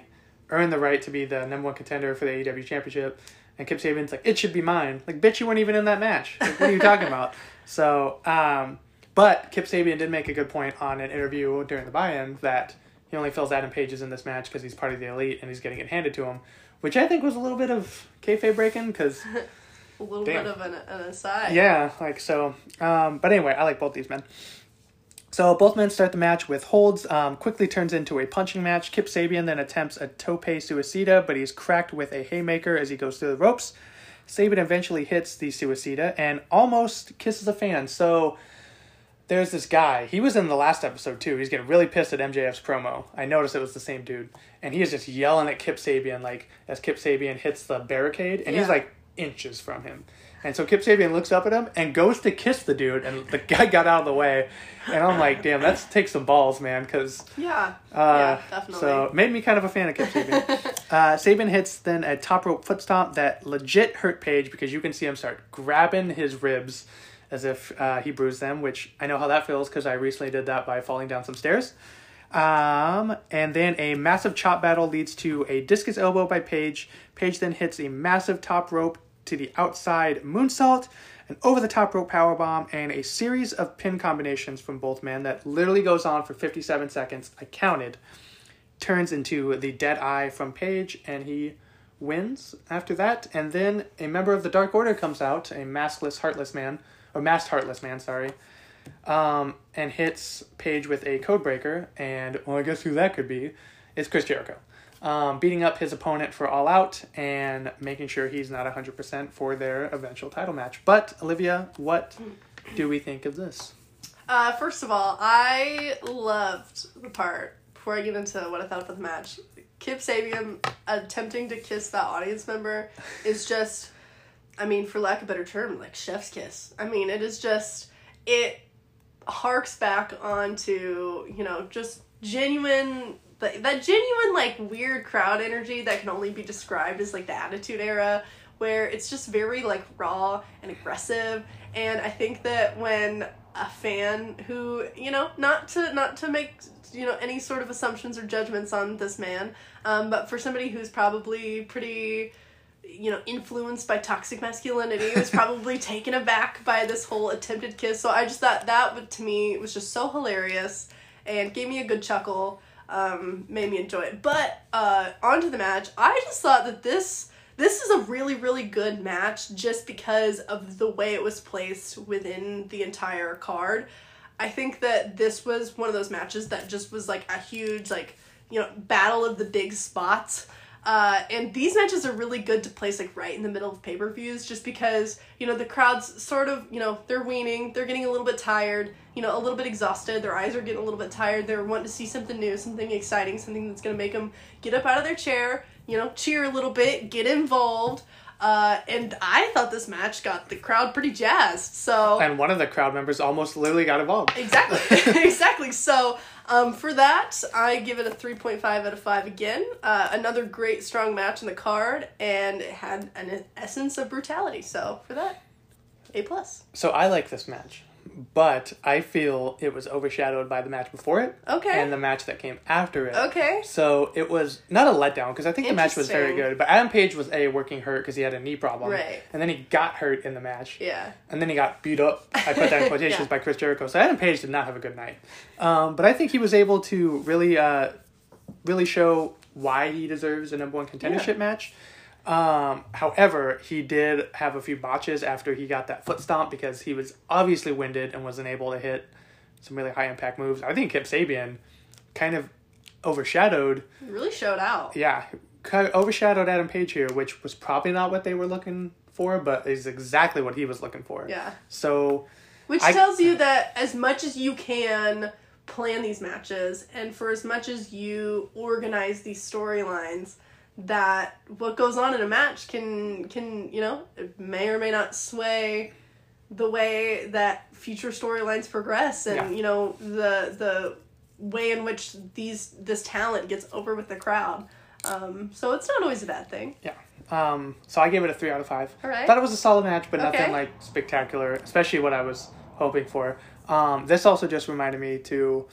earned the right to be the number one contender for the A E W Championship. And Kip Sabian's like, it should be mine. Like, bitch, you weren't even in that match. Like, what are you talking about? So, um, but Kip Sabian did make a good point on an interview during the buy-in that he only feels Adam Page is in this match because he's part of the Elite and he's getting it handed to him, which I think was a little bit of kayfabe breaking because... a little damn. bit of an, an aside. Yeah, like, so... Um, but anyway, I like both these men. So both men start the match with holds, um, quickly turns into a punching match. Kip Sabian then attempts a tope suicida, but he's cracked with a haymaker as he goes through the ropes. Sabian eventually hits the suicida and almost kisses a fan. So there's this guy. He was in the last episode too. He's getting really pissed at M J F's promo. I noticed it was the same dude. And he is just yelling at Kip Sabian like as Kip Sabian hits the barricade. And yeah. he's like inches from him. And so Kip Sabian looks up at him and goes to kiss the dude, and the guy got out of the way. And I'm like, damn, that takes some balls, man, because... Yeah, uh, yeah, definitely. So made me kind of a fan of Kip Sabian. uh, Sabian hits then a top rope foot stomp that legit hurt Page because you can see him start grabbing his ribs as if uh, he bruised them, which I know how that feels because I recently did that by falling down some stairs. Um, and then a massive chop battle leads to a discus elbow by Page. Page then hits a massive top rope to the outside moonsault, an over-the-top rope powerbomb, and a series of pin combinations from both men that literally goes on for fifty-seven seconds, I counted, turns into the dead eye from Page, and he wins after that. And then a member of the Dark Order comes out, a maskless heartless man, or masked heartless man, sorry, um, and hits Page with a codebreaker, and, well, I guess who that could be, it's Chris Jericho. Um, beating up his opponent for All Out and making sure he's not one hundred percent for their eventual title match. But, Olivia, what do we think of this? Uh, first of all, I loved the part, before I get into what I thought about the match, Kip Sabian attempting to kiss that audience member is just, I mean, for lack of a better term, like chef's kiss. I mean, it is just, it harks back onto, you know, just genuine But that genuine, like, weird crowd energy that can only be described as, like, the Attitude Era, where it's just very, like, raw and aggressive. And I think that when a fan who, you know, not to not to make, you know, any sort of assumptions or judgments on this man, um, but for somebody who's probably pretty, you know, influenced by toxic masculinity, was probably taken aback by this whole attempted kiss. So I just thought that, to me, was just so hilarious and gave me a good chuckle. Um, made me enjoy it. But uh, onto the match, I just thought that this this is a really, really good match just because of the way it was placed within the entire card. I think that this was one of those matches that just was like a huge, like, you know, battle of the big spots. Uh, and these matches are really good to place, like, right in the middle of pay-per-views just because, you know, the crowd's sort of, you know, they're weaning, they're getting a little bit tired, you know, a little bit exhausted, their eyes are getting a little bit tired, they're wanting to see something new, something exciting, something that's going to make them get up out of their chair, you know, cheer a little bit, get involved, uh, and I thought this match got the crowd pretty jazzed, so... And one of the crowd members almost literally got involved. Exactly, exactly, so... Um, for that, I give it a three point five out of five again. Uh, another great, strong match in the card, and it had an essence of brutality. So, for that, A plus. So, I like this match, but I feel it was overshadowed by the match before it. Okay. And the match that came after it. Okay. So, it was not a letdown, because I think the match was very good, but Adam Page was, A, working hurt because he had a knee problem. Right. And then he got hurt in the match. Yeah. And then he got beat up, I put that in quotations, yeah. by Chris Jericho. So, Adam Page did not have a good night. Um, but I think he was able to really, uh, really show why he deserves a number one contendership yeah. match. Um, however, he did have a few botches after he got that foot stomp because he was obviously winded and wasn't able to hit some really high impact moves. I think Kip Sabian kind of overshadowed. He really showed out. Yeah. Kind of overshadowed Adam Page here, which was probably not what they were looking for, but is exactly what he was looking for. Yeah. So. Which I, tells you that as much as you can plan these matches and for as much as you organize these storylines, that what goes on in a match can, can you know, it may or may not sway the way that future storylines progress and, yeah. you know, the the way in which these this talent gets over with the crowd. Um, so it's not always a bad thing. Yeah. Um, so I gave it a three out of five. All right. Thought it was a solid match, but okay. nothing, like, spectacular, especially what I was hoping for. Um, this also just reminded me to...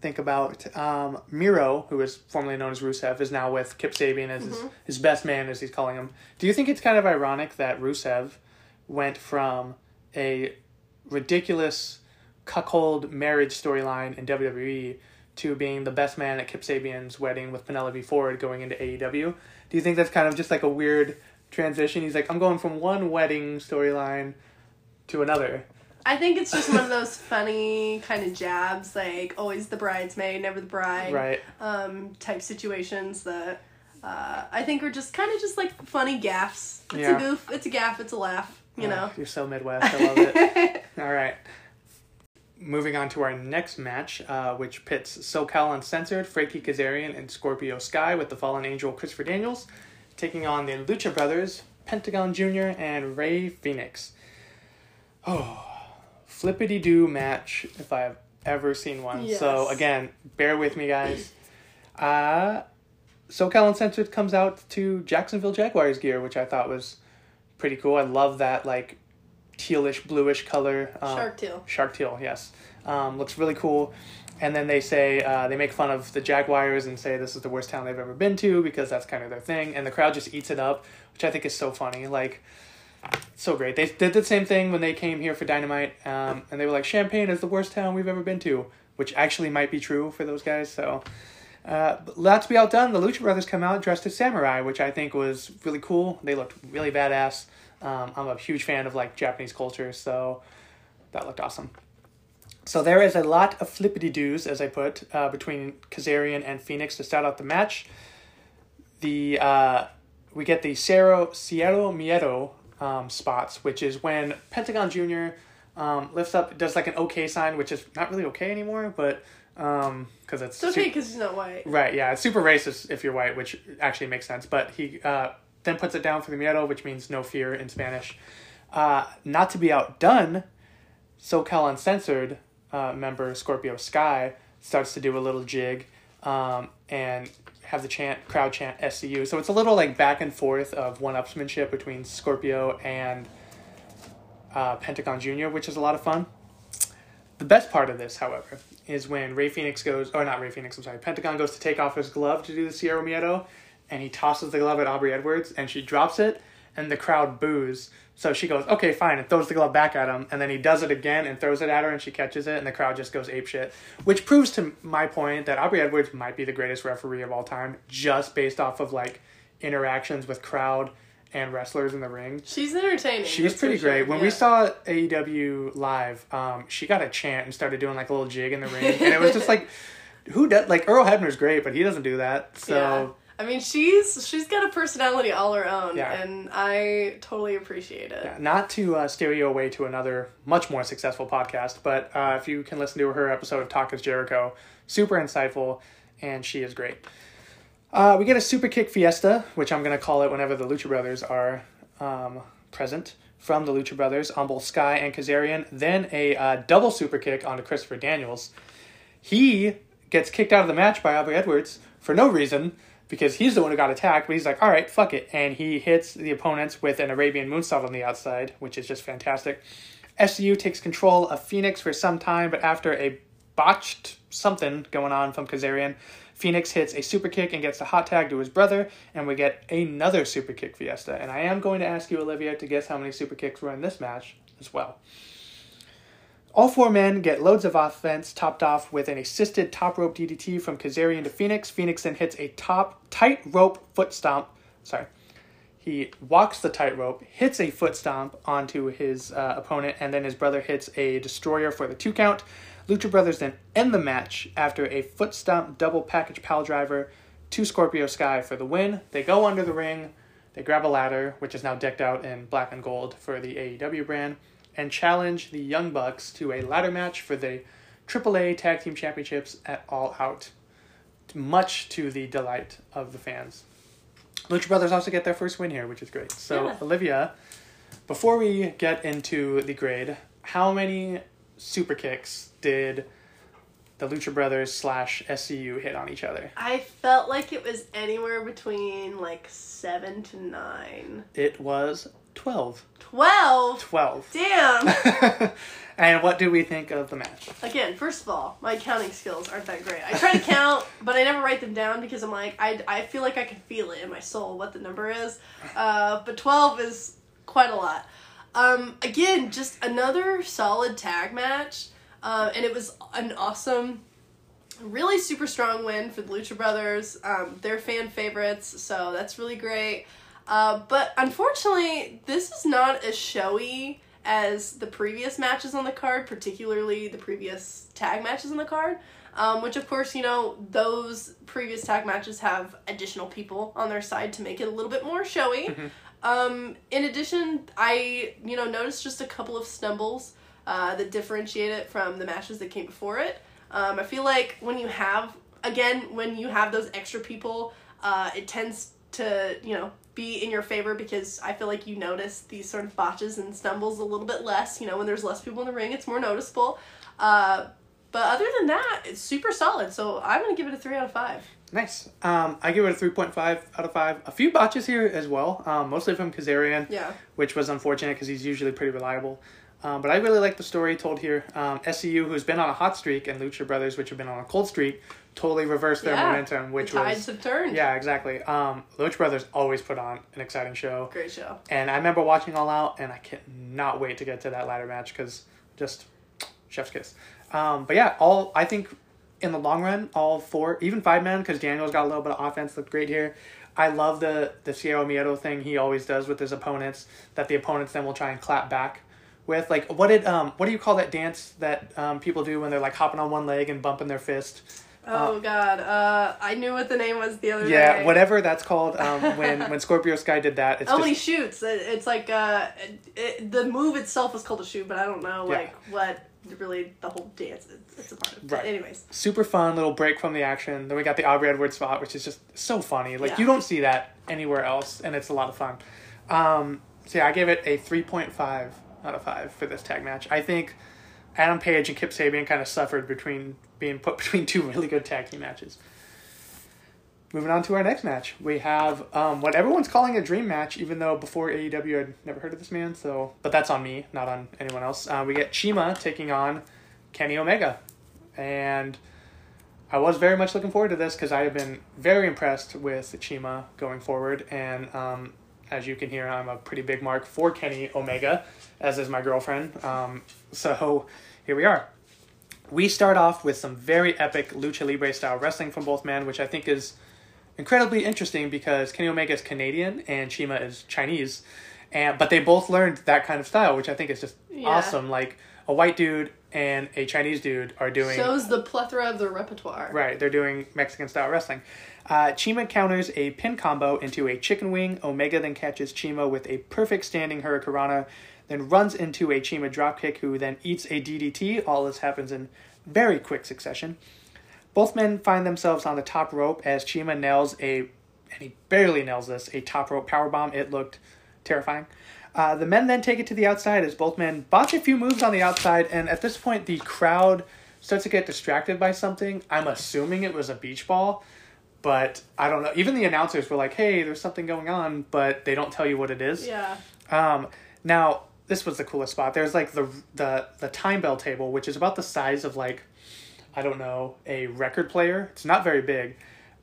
think about um, Miro, who is formerly known as Rusev, is now with Kip Sabian as mm-hmm. his, his best man, as he's calling him. Do you think it's kind of ironic that Rusev went from a ridiculous cuckold marriage storyline in W W E to being the best man at Kip Sabian's wedding with Penelope Ford going into A E W? Do you think that's kind of just like a weird transition? He's like, I'm going from one wedding storyline to another. I think it's just one of those funny kind of jabs, like always the bridesmaid, never the bride, right. um, type situations that uh, I think are just kind of just like funny gaffes. It's yeah. a goof, it's a gaff, it's a laugh, you oh, know. You're so Midwest, I love it. All right. Moving on to our next match, uh, which pits SoCal Uncensored, Frankie Kazarian, and Scorpio Sky with the Fallen Angel Christopher Daniels, taking on the Lucha Brothers, Pentagon Junior, and Rey Fénix. Oh. Flippity-doo match if I have ever seen one. Yes. So, again, bear with me, guys. Uh, SoCal Uncensored comes out to Jacksonville Jaguars gear, which I thought was pretty cool. I love that, like, tealish, bluish color. Um, shark teal. Shark teal, yes. Um, looks really cool. And then they say, uh, they make fun of the Jaguars and say this is the worst town they've ever been to because that's kind of their thing. And the crowd just eats it up, which I think is so funny. Like... so great. They did the same thing when they came here for Dynamite, um, and they were like, Champaign is the worst town we've ever been to, which actually might be true for those guys, so... Uh, not to be outdone, the Lucha Brothers come out dressed as samurai, which I think was really cool. They looked really badass. Um, I'm a huge fan of, like, Japanese culture, so that looked awesome. So there is a lot of flippity-doos, as I put, uh, between Kazarian and Fénix to start out the match. The, uh, we get the Cerro, Cierro Miedo... Um, spots, which is when Pentagon Junior um, lifts up, does like an okay sign, which is not really okay anymore, but because um, it's... It's okay because he's not white. Right, yeah. It's super racist if you're white, which actually makes sense, but he uh, then puts it down for the miedo, which means no fear in Spanish. Uh, not to be outdone, SoCal Uncensored uh, member Scorpio Sky starts to do a little jig, um, and have the chant crowd chant S C U. So it's a little like back and forth of one-upsmanship between Scorpio and uh, Pentagon Junior, which is a lot of fun. The best part of this, however, is when Rey Fénix goes, or not Rey Fénix, I'm sorry, Pentagon goes to take off his glove to do the Sierra Miedo, and he tosses the glove at Aubrey Edwards, and she drops it, and the crowd boos. So she goes, okay, fine, and throws the glove back at him, and then he does it again and throws it at her, and she catches it, and the crowd just goes apeshit, which proves to my point that Aubrey Edwards might be the greatest referee of all time, just based off of, like, interactions with crowd and wrestlers in the ring. She's entertaining. She's pretty great. Sure. When yeah. we saw A E W live, um, she got a chant and started doing, like, a little jig in the ring, and it was just like, who does, like, Earl Hebner's great, but he doesn't do that, so... Yeah. I mean, she's she's got a personality all her own, yeah. and I totally appreciate it. Yeah, not to uh, steer you away to another much more successful podcast, but uh, if you can listen to her episode of Talk is Jericho, super insightful, and she is great. Uh, we get a super kick fiesta, which I'm going to call it whenever the Lucha Brothers are um, present, from the Lucha Brothers on both Sky and Kazarian. Then a uh, double super kick onto Christopher Daniels. He gets kicked out of the match by Aubrey Edwards for no reason, because he's the one who got attacked, but he's like, all right, fuck it. And he hits the opponents with an Arabian moonsault on the outside, which is just fantastic. S C U takes control of Fénix for some time, but after a botched something going on from Kazarian, Fénix hits a super kick and gets a hot tag to his brother, and we get another super kick fiesta. And I am going to ask you, Olivia, to guess how many super kicks were in this match as well. All four men get loads of offense, topped off with an assisted top rope D D T from Kazarian to Fénix. Fénix then hits a top tight rope foot stomp. Sorry. He walks the tight rope, hits a foot stomp onto his uh, opponent, and then his brother hits a destroyer for the two count. Lucha Brothers then end the match after a foot stomp double package pile driver to Scorpio Sky for the win. They go under the ring. They grab a ladder, which is now decked out in black and gold for the A E W brand, and challenge the Young Bucks to a ladder match for the triple A Tag Team Championships at All Out, much to the delight of the fans. Lucha Brothers also get their first win here, which is great. So, yeah. Olivia, before we get into the grade, how many super kicks did the Lucha Brothers slash S C U hit on each other? I felt like it was anywhere between, like, seven to nine. It was... Twelve. Twelve? Twelve. Damn. And what do we think of the match? Again, first of all, my counting skills aren't that great. I try to count, but I never write them down because I'm like, I, I feel like I can feel it in my soul what the number is. Uh, but twelve is quite a lot. Um, again, just another solid tag match. Um, and it was an awesome, really super strong win for the Lucha Brothers. Um, they're fan favorites, so that's really great. Uh, but unfortunately, this is not as showy as the previous matches on the card, particularly the previous tag matches on the card, um, which of course, you know, those previous tag matches have additional people on their side to make it a little bit more showy. Mm-hmm. Um, in addition, I, you know, noticed just a couple of stumbles uh, that differentiate it from the matches that came before it. Um, I feel like when you have, again, when you have those extra people, uh, it tends to, you know, be in your favor because I feel like you notice these sort of botches and stumbles a little bit less. You know, when there's less people in the ring, it's more noticeable. Uh, but other than that, it's super solid. So I'm going to give it a three out of five. Nice. Um, I give it a three point five out of five. A few botches here as well, um, mostly from Kazarian, yeah. which was unfortunate because he's usually pretty reliable. Um, but I really like the story told here. Um, S C U, who's been on a hot streak, and Lucha Brothers, which have been on a cold streak, totally reversed their yeah, momentum, which the tides was... have turned. Yeah, exactly. Um, Lucha Brothers always put on an exciting show. Great show. And I remember watching All Out, and I cannot wait to get to that ladder match, because just chef's kiss. Um, but yeah, all I think in the long run, all four, even five men, because Daniel's got a little bit of offense, looked great here. I love the, the Sierra Miedo thing he always does with his opponents, that the opponents then will try and clap back. With, like, what did, um, what do you call that dance that, um, people do when they're, like, hopping on one leg and bumping their fist? Oh, um, God. Uh, I knew what the name was the other yeah, day. Yeah, whatever that's called, um, when, when Scorpio Sky did that. It's oh, just, he shoots. It, it's, like, uh, it, the move itself is called a shoot, but I don't know, like, yeah. what really the whole dance is. It's a part of it. Right. Anyways. Super fun, little break from the action. Then we got the Aubrey Edwards spot, which is just so funny. Like, yeah. you don't see that anywhere else, and it's a lot of fun. Um, so, yeah, I gave it a three point five. Out of five for this tag match. I think Adam Page and Kip Sabian kind of suffered between being put between two really good tag team matches. Moving on to our next match, we have um, what everyone's calling a dream match, even though before A E W I'd never heard of this man, so... But that's on me, not on anyone else. Uh, we get Chima taking on Kenny Omega. And I was very much looking forward to this because I have been very impressed with Chima going forward. And um, as you can hear, I'm a pretty big mark for Kenny Omega, as is my girlfriend. Um, so here we are. We start off with some very epic Lucha Libre style wrestling from both men, which I think is... incredibly interesting because Kenny Omega is Canadian and Chima is Chinese, and but they both learned that kind of style, which I think is just yeah. awesome. Like a white dude and a Chinese dude are doing shows the plethora of their repertoire. Right, they're doing Mexican style wrestling. Uh, Chima counters a pin combo into a chicken wing. Omega then catches Chima with a perfect standing hurricanrana, then runs into a Chima dropkick, who then eats a D D T. All this happens in very quick succession. Both men find themselves on the top rope as Chima nails a, and he barely nails this, a top rope powerbomb. It looked terrifying. Uh, the men then take it to the outside as both men botch a few moves on the outside, and at this point the crowd starts to get distracted by something. I'm assuming it was a beach ball, but I don't know. Even the announcers were like, hey, there's something going on, but they don't tell you what it is. Yeah. Um. Now, this was the coolest spot. There's like the the the time bell table, which is about the size of like, I don't know, a record player. It's not very big.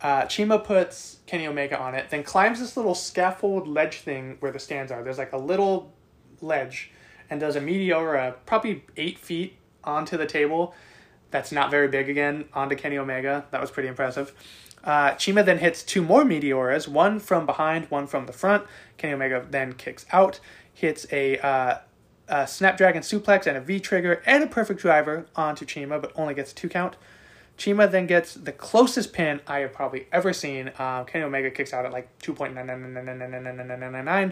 Uh, Chima puts Kenny Omega on it, then climbs this little scaffold ledge thing where the stands are. There's like a little ledge, and does a Meteora, probably eight feet onto the table. That's not very big again, onto Kenny Omega. That was pretty impressive. Uh, Chima then hits two more Meteoras, one from behind, one from the front. Kenny Omega then kicks out, hits a... Uh, A Snapdragon suplex and a V-trigger and a perfect driver onto Chima, but only gets a two count. Chima then gets the closest pin I have probably ever seen. Uh, Kenny Omega kicks out at like two point nine nine nine nine nine nine nine nine nine.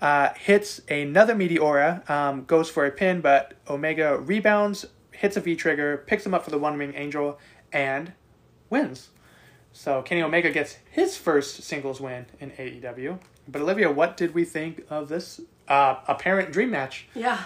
Uh, hits another Meteora, um, goes for a pin, but Omega rebounds, hits a V-trigger, picks him up for the One Wing Angel, and wins. So Kenny Omega gets his first singles win in A E W. But Olivia, what did we think of this Uh, apparent dream match? Yeah.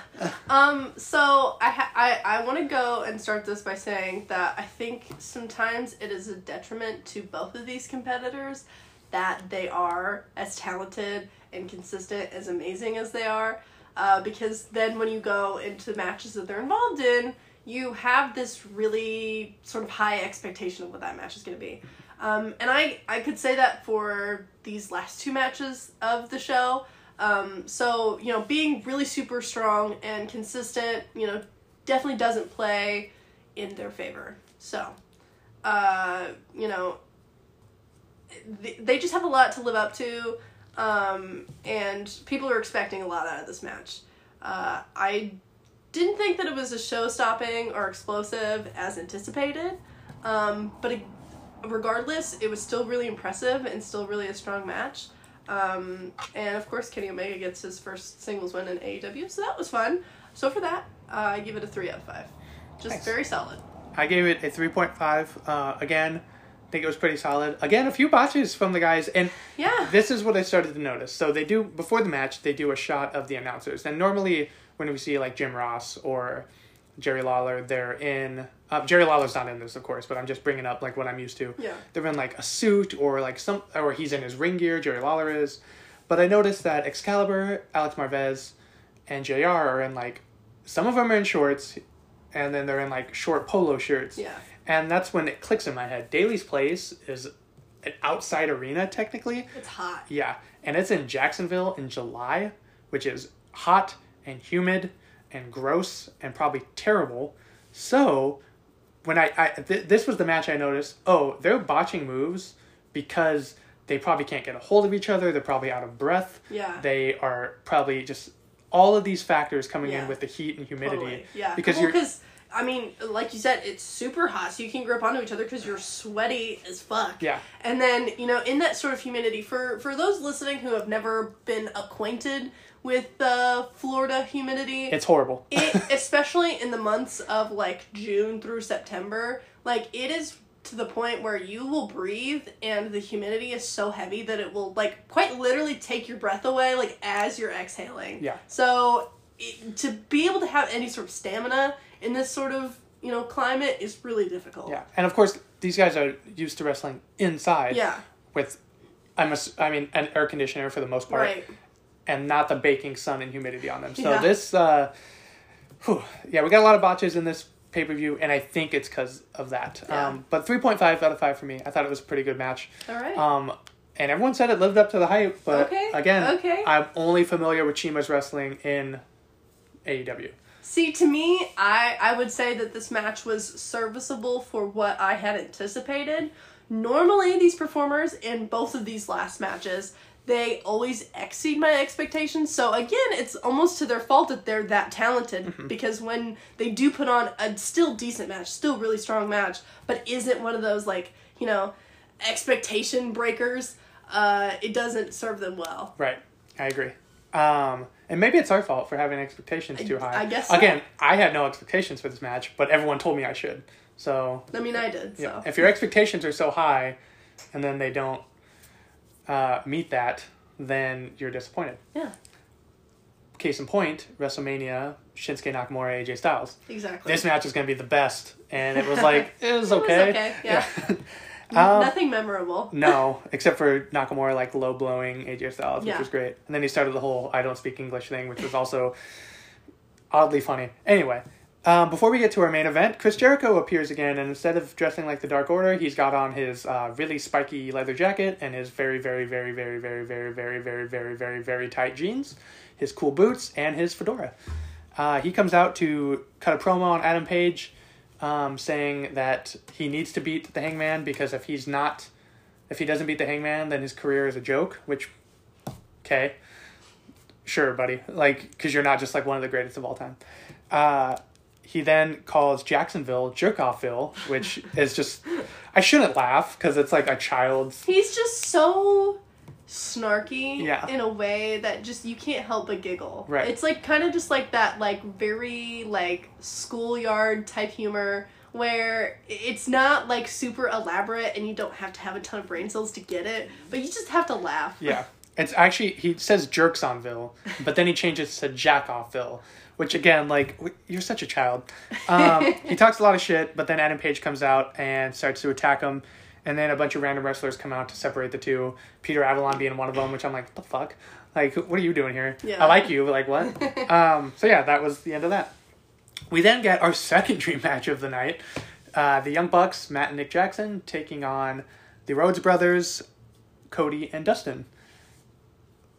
Um, so I ha- I, I want to go and start this by saying that I think sometimes it is a detriment to both of these competitors that they are as talented and consistent, as amazing as they are, uh, because then when you go into the matches that they're involved in, you have this really sort of high expectation of what that match is going to be. Um, and I, I could say that for these last two matches of the show. Um, so, you know, being really super strong and consistent, you know, definitely doesn't play in their favor. So, uh, you know, th- they just have a lot to live up to, um, and people are expecting a lot out of this match. Uh, I didn't think that it was as show-stopping or explosive as anticipated, um, but it, regardless, it was still really impressive and still really a strong match. Um, and of course Kenny Omega gets his first singles win in A E W, so that was fun. So for that, uh, I give it a three out of five. Just nice. Very solid. I gave it a three point five. Uh, again, I think it was pretty solid. Again, a few botches from the guys, and yeah. This is what I started to notice. So they do, before the match, they do a shot of the announcers. And normally when we see like Jim Ross or Jerry Lawler, they're in... Uh, Jerry Lawler's not in this, of course, but I'm just bringing up like what I'm used to. Yeah. They're in like a suit or like some, or he's in his ring gear. Jerry Lawler is, but I noticed that Excalibur, Alex Marvez, and J R are in like, some of them are in shorts, and then they're in like short polo shirts. Yeah. And that's when it clicks in my head. Daily's Place is an outside arena technically. It's hot. Yeah, and it's in Jacksonville in July, which is hot and humid and gross and probably terrible. So when I, I th- this was the match I noticed, oh, they're botching moves because they probably can't get a hold of each other. They're probably out of breath. Yeah. They are probably just all of these factors coming yeah. in with the heat and humidity. Totally. Yeah. Because well, you're, I mean, like you said, it's super hot, so you can grip onto each other because you're sweaty as fuck. Yeah. And then, you know, in that sort of humidity, for, for those listening who have never been acquainted with the uh, Florida humidity. It's horrible. It, especially in the months of, like, June through September, like, it is to the point where you will breathe and the humidity is so heavy that it will, like, quite literally take your breath away, like, as you're exhaling. Yeah. So, it, to be able to have any sort of stamina in this sort of, you know, climate is really difficult. Yeah. And, of course, these guys are used to wrestling inside. Yeah. With, I must. I mean, an air conditioner for the most part. Right. And not the baking sun and humidity on them. So yeah. this, uh, whew, yeah, we got a lot of botches in this pay-per-view, and I think it's because of that. Yeah. Um, but three point five out of five for me. I thought it was a pretty good match. All right. Um, and everyone said it lived up to the hype, but okay. again, okay. I'm only familiar with Chima's wrestling in A E W. See, to me, I, I would say that this match was serviceable for what I had anticipated. Normally, these performers in both of these last matches, they always exceed my expectations. So, again, it's almost to their fault that they're that talented. Mm-hmm. Because when they do put on a still decent match, still really strong match, but isn't one of those, like, you know, expectation breakers, uh, it doesn't serve them well. Right. I agree. Um, and maybe it's our fault for having expectations too high. I, I guess so. Again, I had no expectations for this match, but everyone told me I should. So... I mean, I did, so... Yeah. If your expectations are so high, and then they don't uh, meet that, then you're disappointed. Yeah. Case in point, WrestleMania, Shinsuke Nakamura, A J Styles. Exactly. This match is going to be the best, and it was like, it was okay. It was okay, yeah. yeah. Um, Nothing memorable. No, except for Nakamura, like, low-blowing A J Styles, yeah. which was great. And then he started the whole I don't speak English thing, which was also oddly funny. Anyway, um, before we get to our main event, Chris Jericho appears again, and instead of dressing like the Dark Order, he's got on his uh, really spiky leather jacket and his very, very, very, very, very, very, very, very, very, very, very tight jeans, his cool boots, and his fedora. Uh, he comes out to cut a promo on Adam Page, Um, saying that he needs to beat the Hangman because if he's not, if he doesn't beat the Hangman, then his career is a joke, which, okay, sure, buddy. Like, because you're not just, like, one of the greatest of all time. Uh, he then calls Jacksonville Jerkoffville, which is just, I shouldn't laugh because it's like a child's... He's just so snarky yeah. in a way that just, you can't help but giggle. Right. It's like kind of just like that, like, very, like, schoolyard type humor where it's not, like, super elaborate and you don't have to have a ton of brain cells to get it, but you just have to laugh. Yeah. It's actually, he says Jerksonville, but then he changes to Jackoffville, which, again, like, you're such a child. Um, he talks a lot of shit, but then Adam Page comes out and starts to attack him. And then a bunch of random wrestlers come out to separate the two. Peter Avalon being one of them, which I'm like, what the fuck? Like, what are you doing here? Yeah. I like you, but like, what? um, so yeah, that was the end of that. We then get our second dream match of the night. Uh, the Young Bucks, Matt and Nick Jackson, taking on the Rhodes brothers, Cody and Dustin.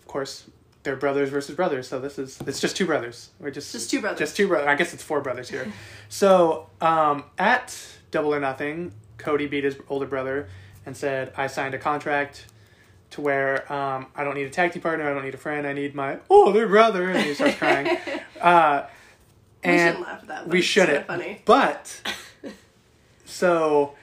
Of course, they're brothers versus brothers, so this is, it's just two brothers. We're just, just two brothers. Just two brothers. I guess it's four brothers here. So, um, at Double or Nothing, Cody beat his older brother and said, I signed a contract to where um, I don't need a tag team partner, I don't need a friend, I need my older brother. And he starts crying. Uh, we and shouldn't laugh at that. We shouldn't. It's kind of funny. But, so,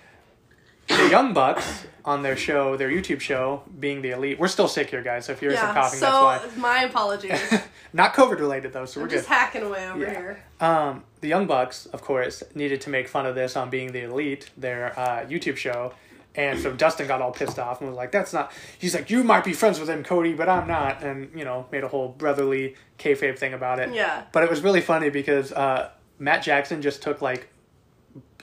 the Young Bucks on their show, their YouTube show, being the Elite. We're still sick here, guys, so if you're yeah, some coughing, so that's why. So, my apologies. Not COVID-related, though, so I'm we're just good. Just hacking away over yeah. here. Um, the Young Bucks, of course, needed to make fun of this on Being the Elite, their uh, YouTube show, and so Dustin got all pissed off and was like, that's not... He's like, you might be friends with him, Cody, but I'm not, and, you know, made a whole brotherly kayfabe thing about it. Yeah. But it was really funny because uh, Matt Jackson just took, like,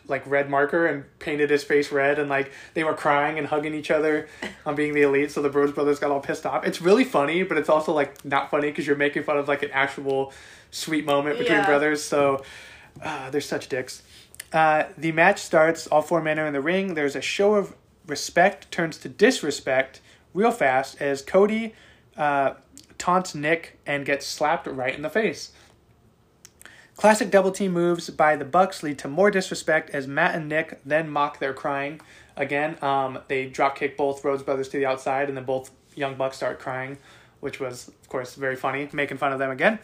like red marker and painted his face red, and like they were crying and hugging each other on Being the Elite, so the Rhodes brothers got all pissed off. It's really funny, but it's also like not funny because you're making fun of like an actual sweet moment between yeah. brothers, so uh, they're such dicks. Uh, the match starts, all four men are in the ring. There's a show of respect turns to disrespect real fast as Cody uh, taunts Nick and gets slapped right in the face. Classic double team moves by the Bucks lead to more disrespect as Matt and Nick then mock their crying. Again, um, they drop kick both Rhodes brothers to the outside, and then both Young Bucks start crying, which was, of course, very funny, making fun of them again.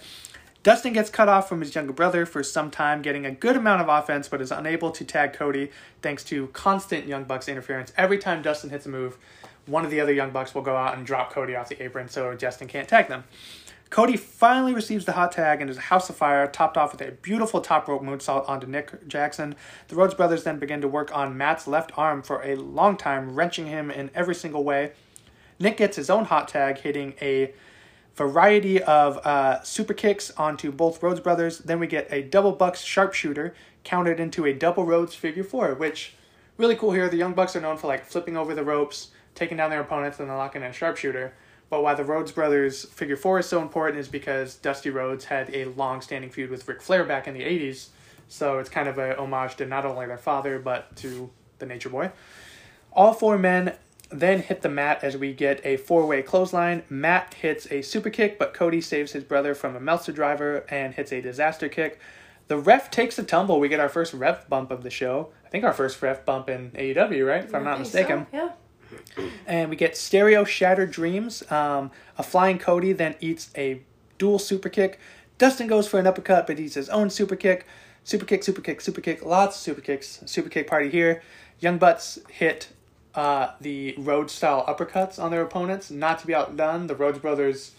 Dustin gets cut off from his younger brother for some time, getting a good amount of offense, but is unable to tag Cody thanks to constant Young Bucks interference. Every time Dustin hits a move, one of the other Young Bucks will go out and drop Cody off the apron so Dustin can't tag them. Cody finally receives the hot tag and is a house of fire, topped off with a beautiful top rope moonsault onto Nick Jackson. The Rhodes brothers then begin to work on Matt's left arm for a long time, wrenching him in every single way. Nick gets his own hot tag, hitting a variety of uh, super kicks onto both Rhodes brothers. Then we get a double Bucks sharpshooter countered into a double Rhodes figure four, which really cool here. The Young Bucks are known for like flipping over the ropes, taking down their opponents, and then locking in a sharpshooter. But why the Rhodes brothers figure four is so important is because Dusty Rhodes had a long-standing feud with Ric Flair back in the eighties. So it's kind of a homage to not only their father, but to the Nature Boy. All four men then hit the mat as we get a four-way clothesline. Matt hits a super kick, but Cody saves his brother from a Meltzer driver and hits a disaster kick. The ref takes a tumble. We get our first ref bump of the show. I think our first ref bump in A E W, right? If I'm not mistaken. So, yeah. And we get Stereo Shattered Dreams. Um, a flying Cody then eats a dual super kick. Dustin goes for an uppercut, but eats his own super kick. Super kick, super kick, super kick. Lots of super kicks. Super kick party here. Young Butts hit uh, the Rhodes style uppercuts on their opponents. Not to be outdone, the Rhodes brothers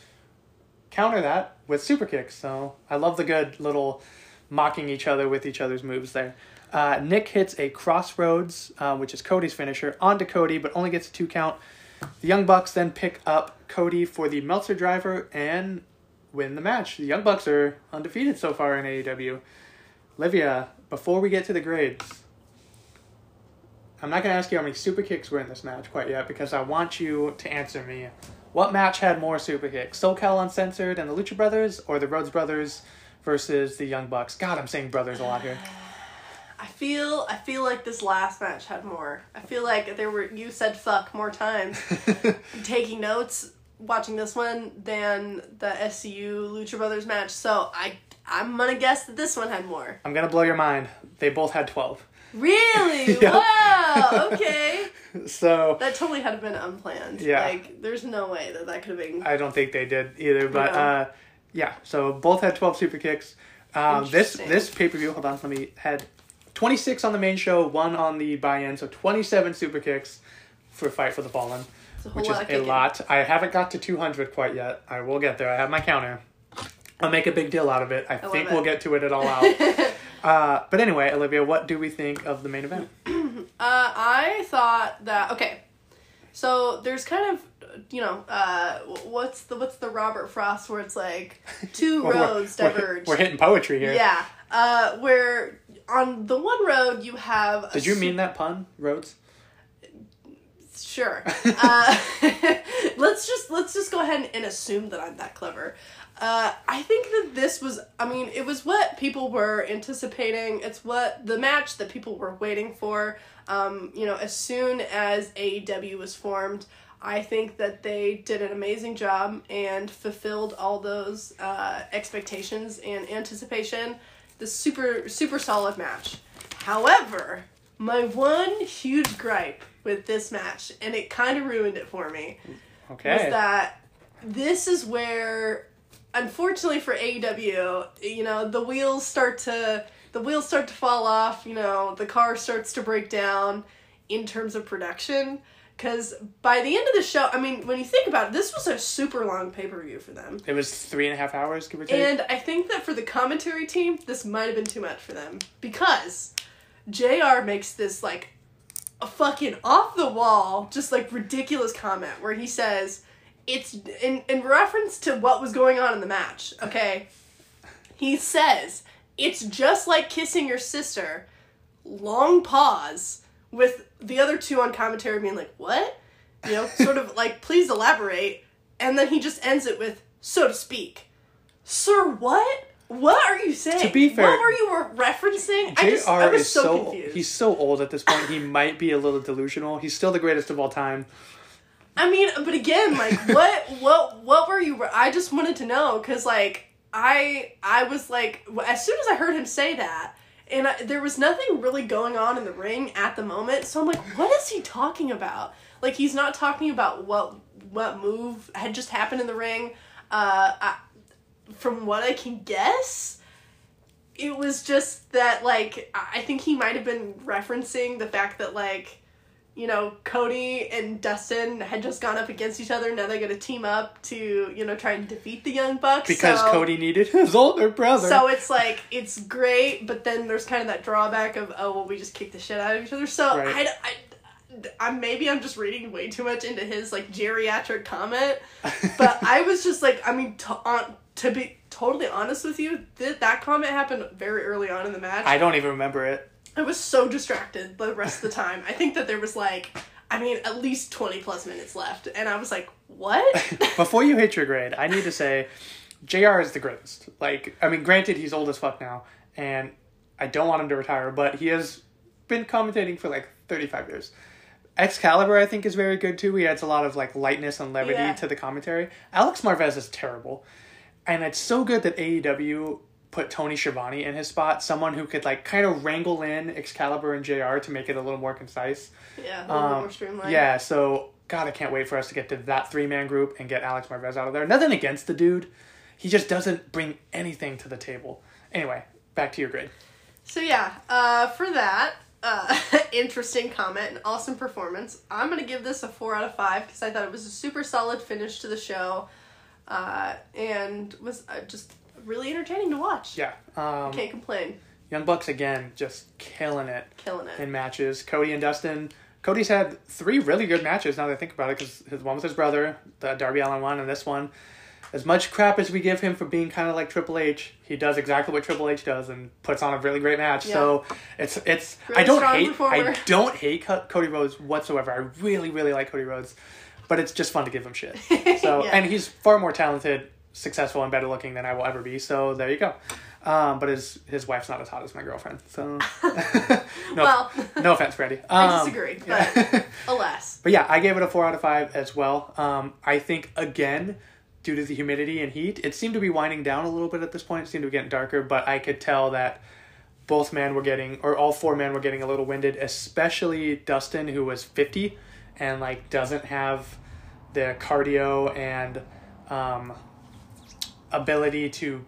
counter that with super kicks. So I love the good little mocking each other with each other's moves there. Uh, Nick hits a crossroads, uh, which is Cody's finisher, onto Cody, but only gets a two count. The Young Bucks then pick up Cody for the Meltzer driver and win the match. The Young Bucks are undefeated so far in A E W. Livia, before we get to the grades, I'm not going to ask you how many super kicks were in this match quite yet, because I want you to answer me. What match had more super kicks? SoCal Uncensored and the Lucha Brothers, or the Rhodes Brothers versus the Young Bucks? God, I'm saying brothers a lot here. I feel I feel like this last match had more. I feel like there were you said fuck more times taking notes watching this one than the S C U Lucha Brothers match. So I I'm gonna guess that this one had more. I'm gonna blow your mind. They both had twelve. Really? Yeah. Wow. Okay. So that totally had been unplanned. Yeah. Like there's no way that that could have been. I don't think they did either. But no. uh, yeah. So both had twelve super kicks. Um, this this pay per view. Hold on. Let me head. twenty-six on the main show, one on the buy-in, so twenty-seven super kicks for Fight for the Fallen, which is a lot. I haven't got to two hundred quite yet. I will get there. I have my counter. I'll make a big deal out of it. I, I think we'll get to it at all out. uh, but anyway, Olivia, what do we think of the main event? uh, I thought that, okay, so there's kind of, you know, uh, what's the what's the Robert Frost where it's like two well, roads we're, diverge. We're, we're hitting poetry here. Yeah. Uh, where on the one road you have... Did you su- mean that pun, Rhodes? Sure. uh, let's just let's just go ahead and, and assume that I'm that clever. Uh, I think that this was... I mean, it was what people were anticipating. It's what the match that people were waiting for. Um, you know, as soon as A E W was formed, I think that they did an amazing job and fulfilled all those uh, expectations and anticipation. The super, super solid match. However, my one huge gripe with this match, and it kind of ruined it for me, okay, was that this is where, unfortunately for A E W, you know, the wheels start to, the wheels start to fall off, you know, the car starts to break down in terms of production. Because by the end of the show, I mean, when you think about it, this was a super long pay-per-view for them. It was three and a half hours, give or take. And I think that for the commentary team, this might have been too much for them. Because J R makes this, like, a fucking off-the-wall, just, like, ridiculous comment where he says, it's in, in reference to what was going on in the match, okay? He says, it's just like kissing your sister, long pause, with the other two on commentary being like, what? You know, sort of like, please elaborate. And then he just ends it with, so to speak. Sir, what? What are you saying? To be fair. What were you referencing? J R I just, I was is so, so confused. He's so old at this point. He might be a little delusional. He's still the greatest of all time. I mean, but again, like, what, what, what were you, re- I just wanted to know. Because, like, I, I was like, as soon as I heard him say that, And I, there was nothing really going on in the ring at the moment, so I'm like, what is he talking about? Like, he's not talking about what what move had just happened in the ring. Uh, I, from what I can guess, it was just that, like, I think he might have been referencing the fact that, like, you know, Cody and Dustin had just gone up against each other. Now they're going to team up to, you know, try and defeat the Young Bucks. Because so, Cody needed his older brother. So it's like, it's great, but then there's kind of that drawback of, oh, well, we just kicked the shit out of each other. So right. I, I, I, maybe I'm just reading way too much into his, like, geriatric comment. But I was just like, I mean, to, on, to be totally honest with you, th- that comment happened very early on in the match. I don't even remember it. I was so distracted the rest of the time. I think that there was like, I mean, at least twenty plus minutes left. And I was like, what? Before you hit your grade, I need to say, J R is the greatest. Like, I mean, granted, he's old as fuck now. And I don't want him to retire. But he has been commentating for like thirty-five years. Excalibur, I think, is very good too. He adds a lot of like lightness and levity yeah. to the commentary. Alex Marvez is terrible. And it's so good that A E W put Tony Schiavone in his spot, someone who could like kind of wrangle in Excalibur and J R to make it a little more concise. Yeah, a little um, bit more streamlined. Yeah, so God, I can't wait for us to get to that three-man group and get Alex Marvez out of there. Nothing against the dude. He just doesn't bring anything to the table. Anyway, back to your grade. So yeah, uh, for that, uh, interesting comment and awesome performance. I'm going to give this a four out of five because I thought it was a super solid finish to the show. Uh, and was uh, just really entertaining to watch. Yeah. Um, Can't complain. Young Bucks, again, just killing it. Killing it. In matches. Cody and Dustin. Cody's had three really good matches, now that I think about it, because his one with his brother, the Darby Allin one, and this one. As much crap as we give him for being kind of like Triple H, he does exactly what Triple H does and puts on a really great match. Yeah. So it's, it's, really I don't hate, performer. I don't hate Co- Cody Rhodes whatsoever. I really, really like Cody Rhodes. But it's just fun to give him shit. So yeah. And he's far more talented, successful, and better looking than I will ever be. So there you go. Um, but his his wife's not as hot as my girlfriend. So no, well, no offense, Freddie. Um, I disagree, but yeah. Alas. But yeah, I gave it a four out of five as well. Um, I think again, due to the humidity and heat, it seemed to be winding down a little bit at this point. It seemed to be getting darker, but I could tell that both men were getting, or all four men were getting a little winded, especially Dustin, who was fifty. And like doesn't have the cardio and um, ability to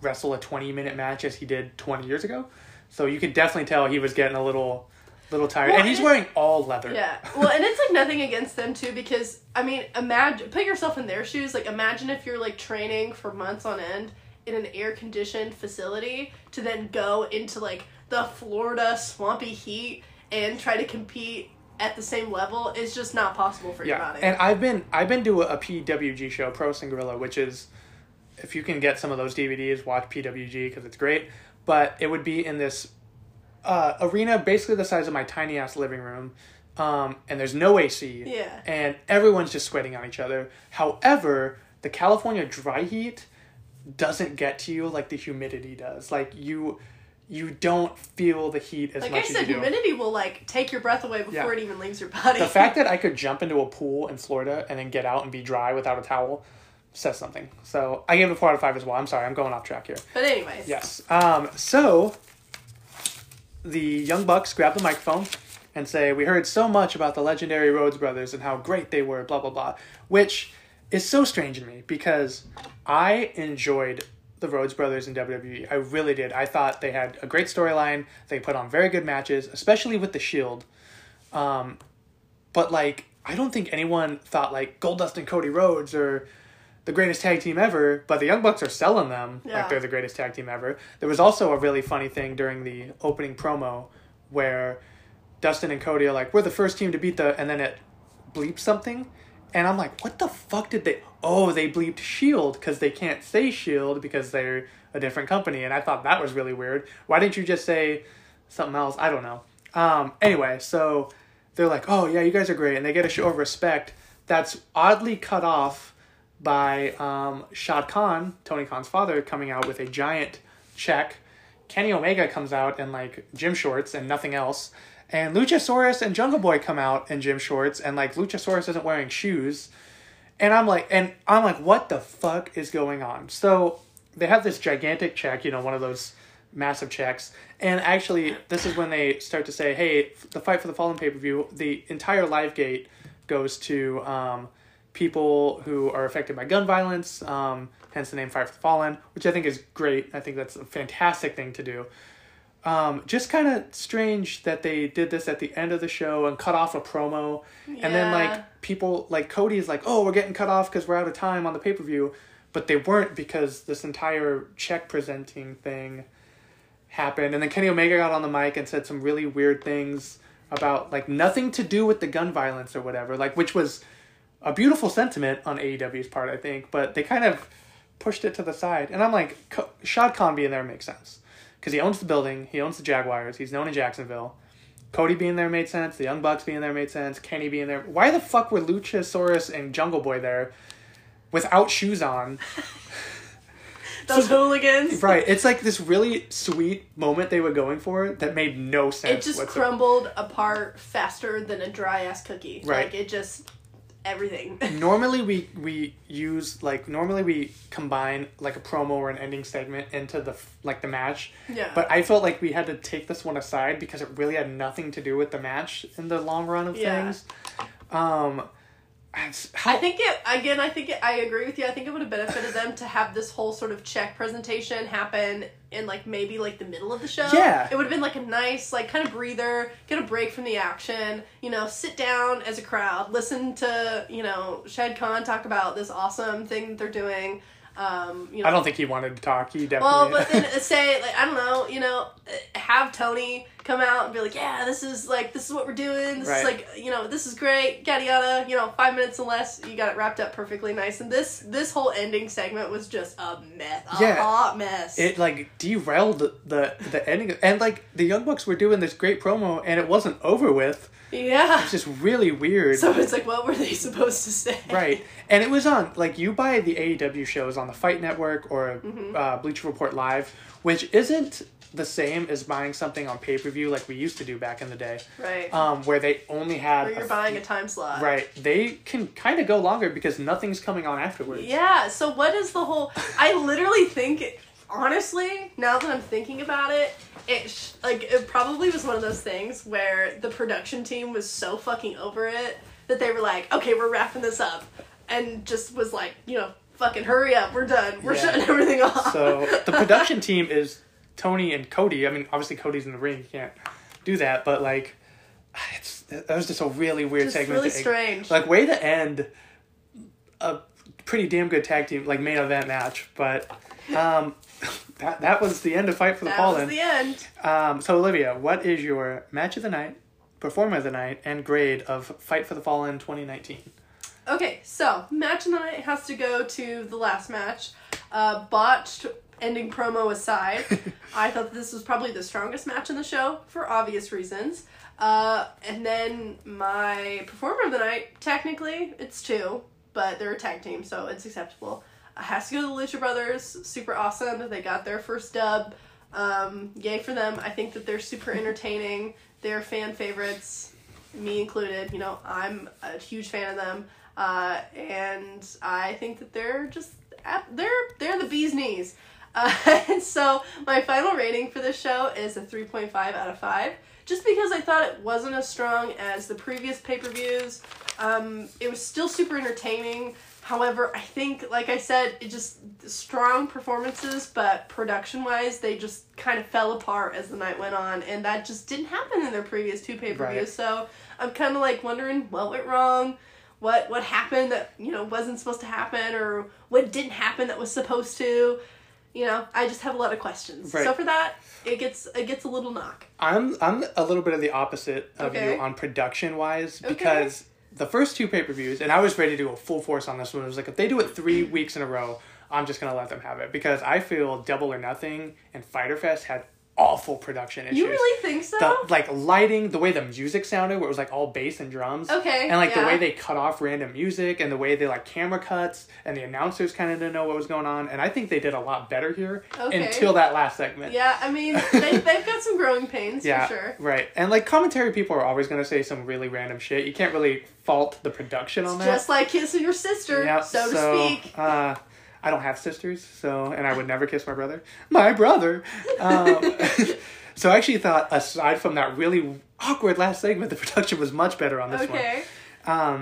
wrestle a twenty minute match as he did twenty years ago. So you could definitely tell he was getting a little little tired. Well, and he's and wearing all leather. Yeah. Well, and it's like nothing against them too, because I mean, imagine, put yourself in their shoes. Like imagine if you're like training for months on end in an air conditioned facility to then go into like the Florida swampy heat and try to compete at the same level. Is just not possible for yeah. your body. And I've been I've been to a, a P W G show, Pro Wrestling Guerrilla, which is, if you can get some of those D V Ds, watch P W G because it's great. But it would be in this uh, arena basically the size of my tiny ass living room, um, and there's no A C. Yeah. And everyone's just sweating on each other. However, the California dry heat doesn't get to you like the humidity does. Like you. You don't feel the heat as like much I said, as you do. Like I said, humidity will, like, take your breath away before yeah. it even leaves your body. The fact that I could jump into a pool in Florida and then get out and be dry without a towel says something. So I gave it a four out of five as well. I'm sorry. I'm going off track here. But anyways. Yes. Um. So the Young Bucks grab the microphone and say, we heard so much about the legendary Rhodes brothers and how great they were, blah, blah, blah. Which is so strange to me because I enjoyed the Rhodes brothers in W W E. I really did. I thought they had a great storyline. They put on very good matches, especially with the Shield. Um, but like, I don't think anyone thought like Goldust and Cody Rhodes are the greatest tag team ever, but the Young Bucks are selling them yeah. like they're the greatest tag team ever. There was also a really funny thing during the opening promo where Dustin and Cody are like, we're the first team to beat the, and then it bleeps something. And I'm like, what the fuck did they... Oh, they bleeped Shield because they can't say Shield because they're a different company. And I thought that was really weird. Why didn't you just say something else? I don't know. Um, anyway, so they're like, oh, yeah, you guys are great. And they get a show of respect that's oddly cut off by um, Shad Khan, Tony Khan's father, coming out with a giant check. Kenny Omega comes out in, like, gym shorts and nothing else. And Luchasaurus and Jungle Boy come out in gym shorts, and, like, Luchasaurus isn't wearing shoes. And I'm like, and I'm like, what the fuck is going on? So they have this gigantic check, you know, one of those massive checks. And actually, this is when they start to say, hey, the Fight for the Fallen pay-per-view, the entire live gate goes to um, people who are affected by gun violence, um, hence the name Fight for the Fallen, which I think is great. I think that's a fantastic thing to do. Um, just kind of strange that they did this at the end of the show and cut off a promo. Yeah. And then, like, people, like, Cody's like, oh, we're getting cut off because we're out of time on the pay-per-view. But they weren't because this entire check presenting thing happened. And then Kenny Omega got on the mic and said some really weird things about, like, nothing to do with the gun violence or whatever. Like, which was a beautiful sentiment on A E W's part, I think. But they kind of pushed it to the side. And I'm like, Shad Khan being there makes sense. because he owns the building, he owns the Jaguars, he's known in Jacksonville. Cody being there made sense, the Young Bucks being there made sense, Kenny being there. Why the fuck were Luchasaurus and Jungle Boy there without shoes on? Those so, hooligans. Right. It's like this really sweet moment they were going for that made no sense. It just whatsoever. crumbled apart faster than a dry-ass cookie. Right. Like, it just... everything. Normally we we use like normally we combine like a promo or an ending segment into the like the match. Yeah. But I felt like we had to take this one aside because it really had nothing to do with the match in the long run of yeah. things. Um I think it again I think it, I agree with you. I think it would have benefited them to have this whole sort of check presentation happen in like maybe like the middle of the show. Yeah. It would have been like a nice like kind of breather, get a break from the action, you know, sit down as a crowd, listen to, you know, Shed Khan talk about this awesome thing that they're doing. Um, you know, I don't think he wanted to talk. He definitely. Well, but then say like I don't know, you know, have Tony come out and be like, yeah, this is like this is what we're doing. This right. is like you know, this is great. Yada yada. You know, five minutes or less, you got it wrapped up perfectly nice. And this this whole ending segment was just a mess, a yeah, hot mess. It like derailed the the ending, and like the Young Bucks were doing this great promo, and it wasn't over with. Yeah. It's just really weird. So it's like, what were they supposed to say? Right. And it was on, like, you buy the A E W shows on the Fight Network or mm-hmm. uh, Bleacher Report Live, which isn't the same as buying something on pay-per-view like we used to do back in the day. Right. Um, where they only had... Where you're a buying th- a time slot. Right. They can kind of go longer because nothing's coming on afterwards. Yeah. So what is the whole... I literally think... It- Honestly, now that I'm thinking about it, it sh- like it probably was one of those things where the production team was so fucking over it that they were like, okay, we're wrapping this up, and just was like, you know, fucking hurry up, we're done, we're yeah. shutting everything off. So the production team is Tony and Cody. I mean, obviously Cody's in the ring, you can't do that, but like, it's that was just a really weird just segment. Just really strange. Like, way to end a pretty damn good tag team, like main event match, but um. That that was the end of Fight for the Fallen. That was the end. Um, so, Olivia, what is your match of the night, performer of the night, and grade of Fight for the Fallen twenty nineteen? Okay, so, match of the night has to go to the last match. Uh, botched ending promo aside, I thought that this was probably the strongest match in the show, for obvious reasons. Uh, and then my performer of the night, technically, it's two, but they're a tag team, so it's acceptable. Has to go to the Lucha Brothers. Super awesome that they got their first dub. Um, yay for them. I think that they're super entertaining. They're fan favorites, me included. You know, I'm a huge fan of them. Uh, and I think that they're just, they're they're the bee's knees. Uh, and so my final rating for this show is a three point five out of five. Just because I thought it wasn't as strong as the previous pay-per-views. Um, it was still super entertaining. However, I think, like I said, it just strong performances, but production-wise, they just kind of fell apart as the night went on, and that just didn't happen in their previous two pay-per-views. Right. So I'm kind of like wondering what went wrong, what what happened that you know wasn't supposed to happen, or what didn't happen that was supposed to. You know, I just have a lot of questions. Right. So for that, it gets it gets a little knock. I'm I'm a little bit of the opposite of okay. you on production-wise because. Okay. The first two pay-per-views, and I was ready to go full force on this one. I was like, if they do it three weeks in a row, I'm just going to let them have it. Because I feel Double or Nothing and Fyter Fest had awful production issues. You really think so? The, like, lighting, the way the music sounded, where it was, like, all bass and drums. Okay, And, like, yeah. the way they cut off random music and the way they, like, camera cuts and the announcers kind of didn't know what was going on. And I think they did a lot better here okay. until that last segment. Yeah, I mean, they, they've got some growing pains, yeah, for sure. Right. And, like, commentary people are always going to say some really random shit. You can't really... fault the production on that. Just like kissing your sister, yep, so, so to speak. Uh, I don't have sisters, so and I would never kiss my brother. My brother! Um, so I actually thought, aside from that really awkward last segment, the production was much better on this okay. one. Um,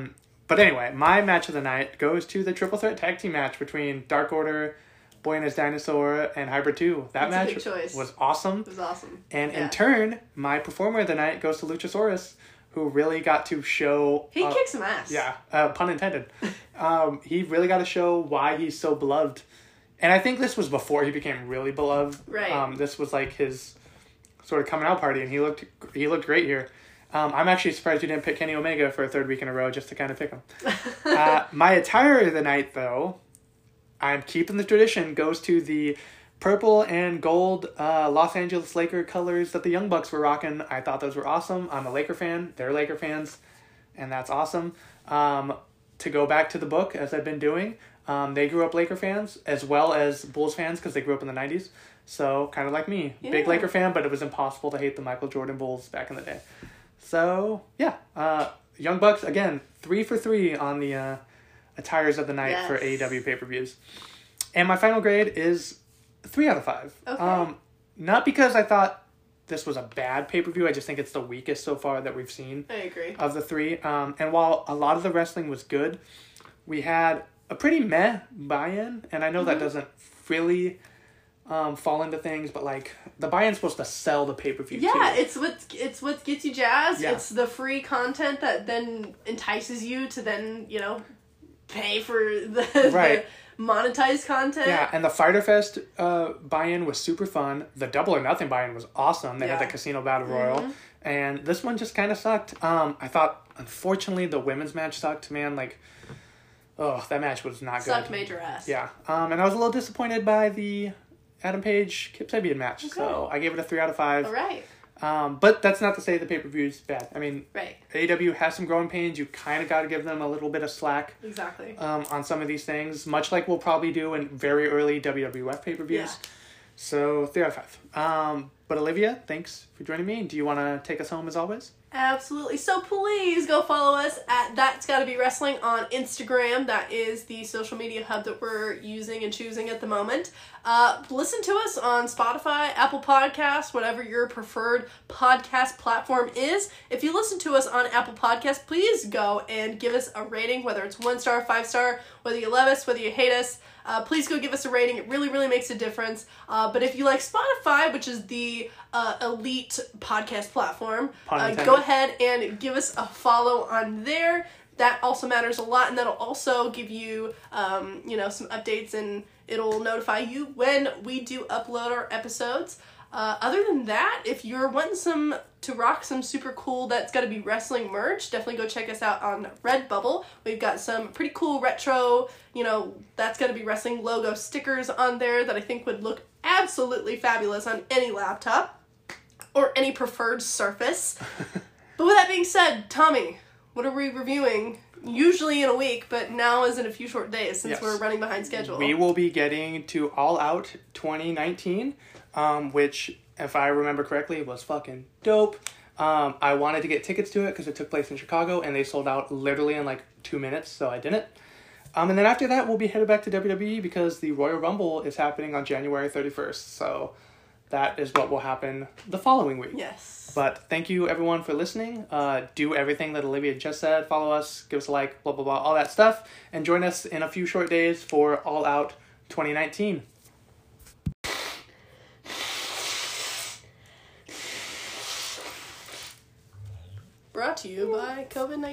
but anyway, my match of the night goes to the triple threat tag team match between Dark Order, Boy and His Dinosaur, and Hybrid two. That That's match was awesome. It was awesome. And yeah. in turn, my performer of the night goes to Luchasaurus, who really got to show... He uh, kicks some ass. Yeah, uh, pun intended. um, he really got to show why he's so beloved. And I think this was before he became really beloved. Right. Um, this was like his sort of coming out party, and he looked he looked great here. Um, I'm actually surprised you didn't pick Kenny Omega for a third week in a row just to kind of pick him. uh, my attire of the night, though, I'm keeping the tradition, goes to the purple and gold uh, Los Angeles Laker colors that the Young Bucks were rocking. I thought those were awesome. I'm a Laker fan. They're Laker fans. And that's awesome. Um, to go back to the book, as I've been doing, um, they grew up Laker fans as well as Bulls fans because they grew up in the nineties. So kind of like me. Yeah. Big Laker fan, but it was impossible to hate the Michael Jordan Bulls back in the day. So, yeah. Uh, Young Bucks, again, three for three on the uh, attires of the night yes. for A E W pay-per-views. And my final grade is three out of five. Okay. Um, not because I thought this was a bad pay-per-view. I just think it's the weakest so far that we've seen. I agree. Of the three. Um, and while a lot of the wrestling was good, we had a pretty meh buy-in. And I know mm-hmm. that doesn't really... Um, fall into things, but like the buy-in's supposed to sell the pay-per-view. Yeah, too. it's what it's what gets you jazzed. Yeah. It's the free content that then entices you to then you know pay for the, right. the monetized content. Yeah, and the Fyter Fest uh, buy-in was super fun. The Double or Nothing buy-in was awesome. They yeah. had the Casino Battle Royal, mm-hmm. and this one just kind of sucked. Um, I thought unfortunately the women's match sucked. Man, like. Oh, that match was not good. Sucked major ass. Yeah, um, and I was a little disappointed by the Adam Page, Kip Sabian match. Okay. So I gave it a three out of five. All right. Um, but that's not to say the pay-per-view is bad. I mean, right. A E W has some growing pains. You kind of got to give them a little bit of slack. Exactly. Um, on some of these things, much like we'll probably do in very early W W F pay-per-views. Yeah. So three out of five. Um, but Olivia, thanks for joining me. Do you want to take us home as always? Absolutely. So please go follow us at That's Gotta Be Wrestling on Instagram. That is the social media hub that we're using and choosing at the moment. Uh, listen to us on Spotify, Apple Podcasts, whatever your preferred podcast platform is. If you listen to us on Apple Podcasts, please go and give us a rating, whether it's one star, five star, whether you love us, whether you hate us. Uh, please go give us a rating. It really, really makes a difference. Uh, but if you like Spotify, which is the uh, elite podcast platform, uh, go ahead and give us a follow on there. That also matters a lot, and that'll also give you, um, you know, some updates, and it'll notify you when we do upload our episodes. Uh, other than that, if you're wanting some to rock some super cool That's Gotta Be Wrestling merch, definitely go check us out on Redbubble. We've got some pretty cool retro, you know, That's Gotta Be Wrestling logo stickers on there that I think would look absolutely fabulous on any laptop or any preferred surface. But with that being said, Tommy, what are we reviewing? Usually in a week, but now is in a few short days since yes. we're running behind schedule. We will be getting to All Out twenty nineteen. Um, which, if I remember correctly, was fucking dope. Um, I wanted to get tickets to it because it took place in Chicago, and they sold out literally in like two minutes, so I didn't. Um, and then after that, we'll be headed back to W W E because the Royal Rumble is happening on January thirty-first, so that is what will happen the following week. Yes. But thank you, everyone, for listening. Uh, do everything that Olivia just said. Follow us, give us a like, blah, blah, blah, all that stuff, and join us in a few short days for All Out twenty nineteen. Brought to you by COVID nineteen.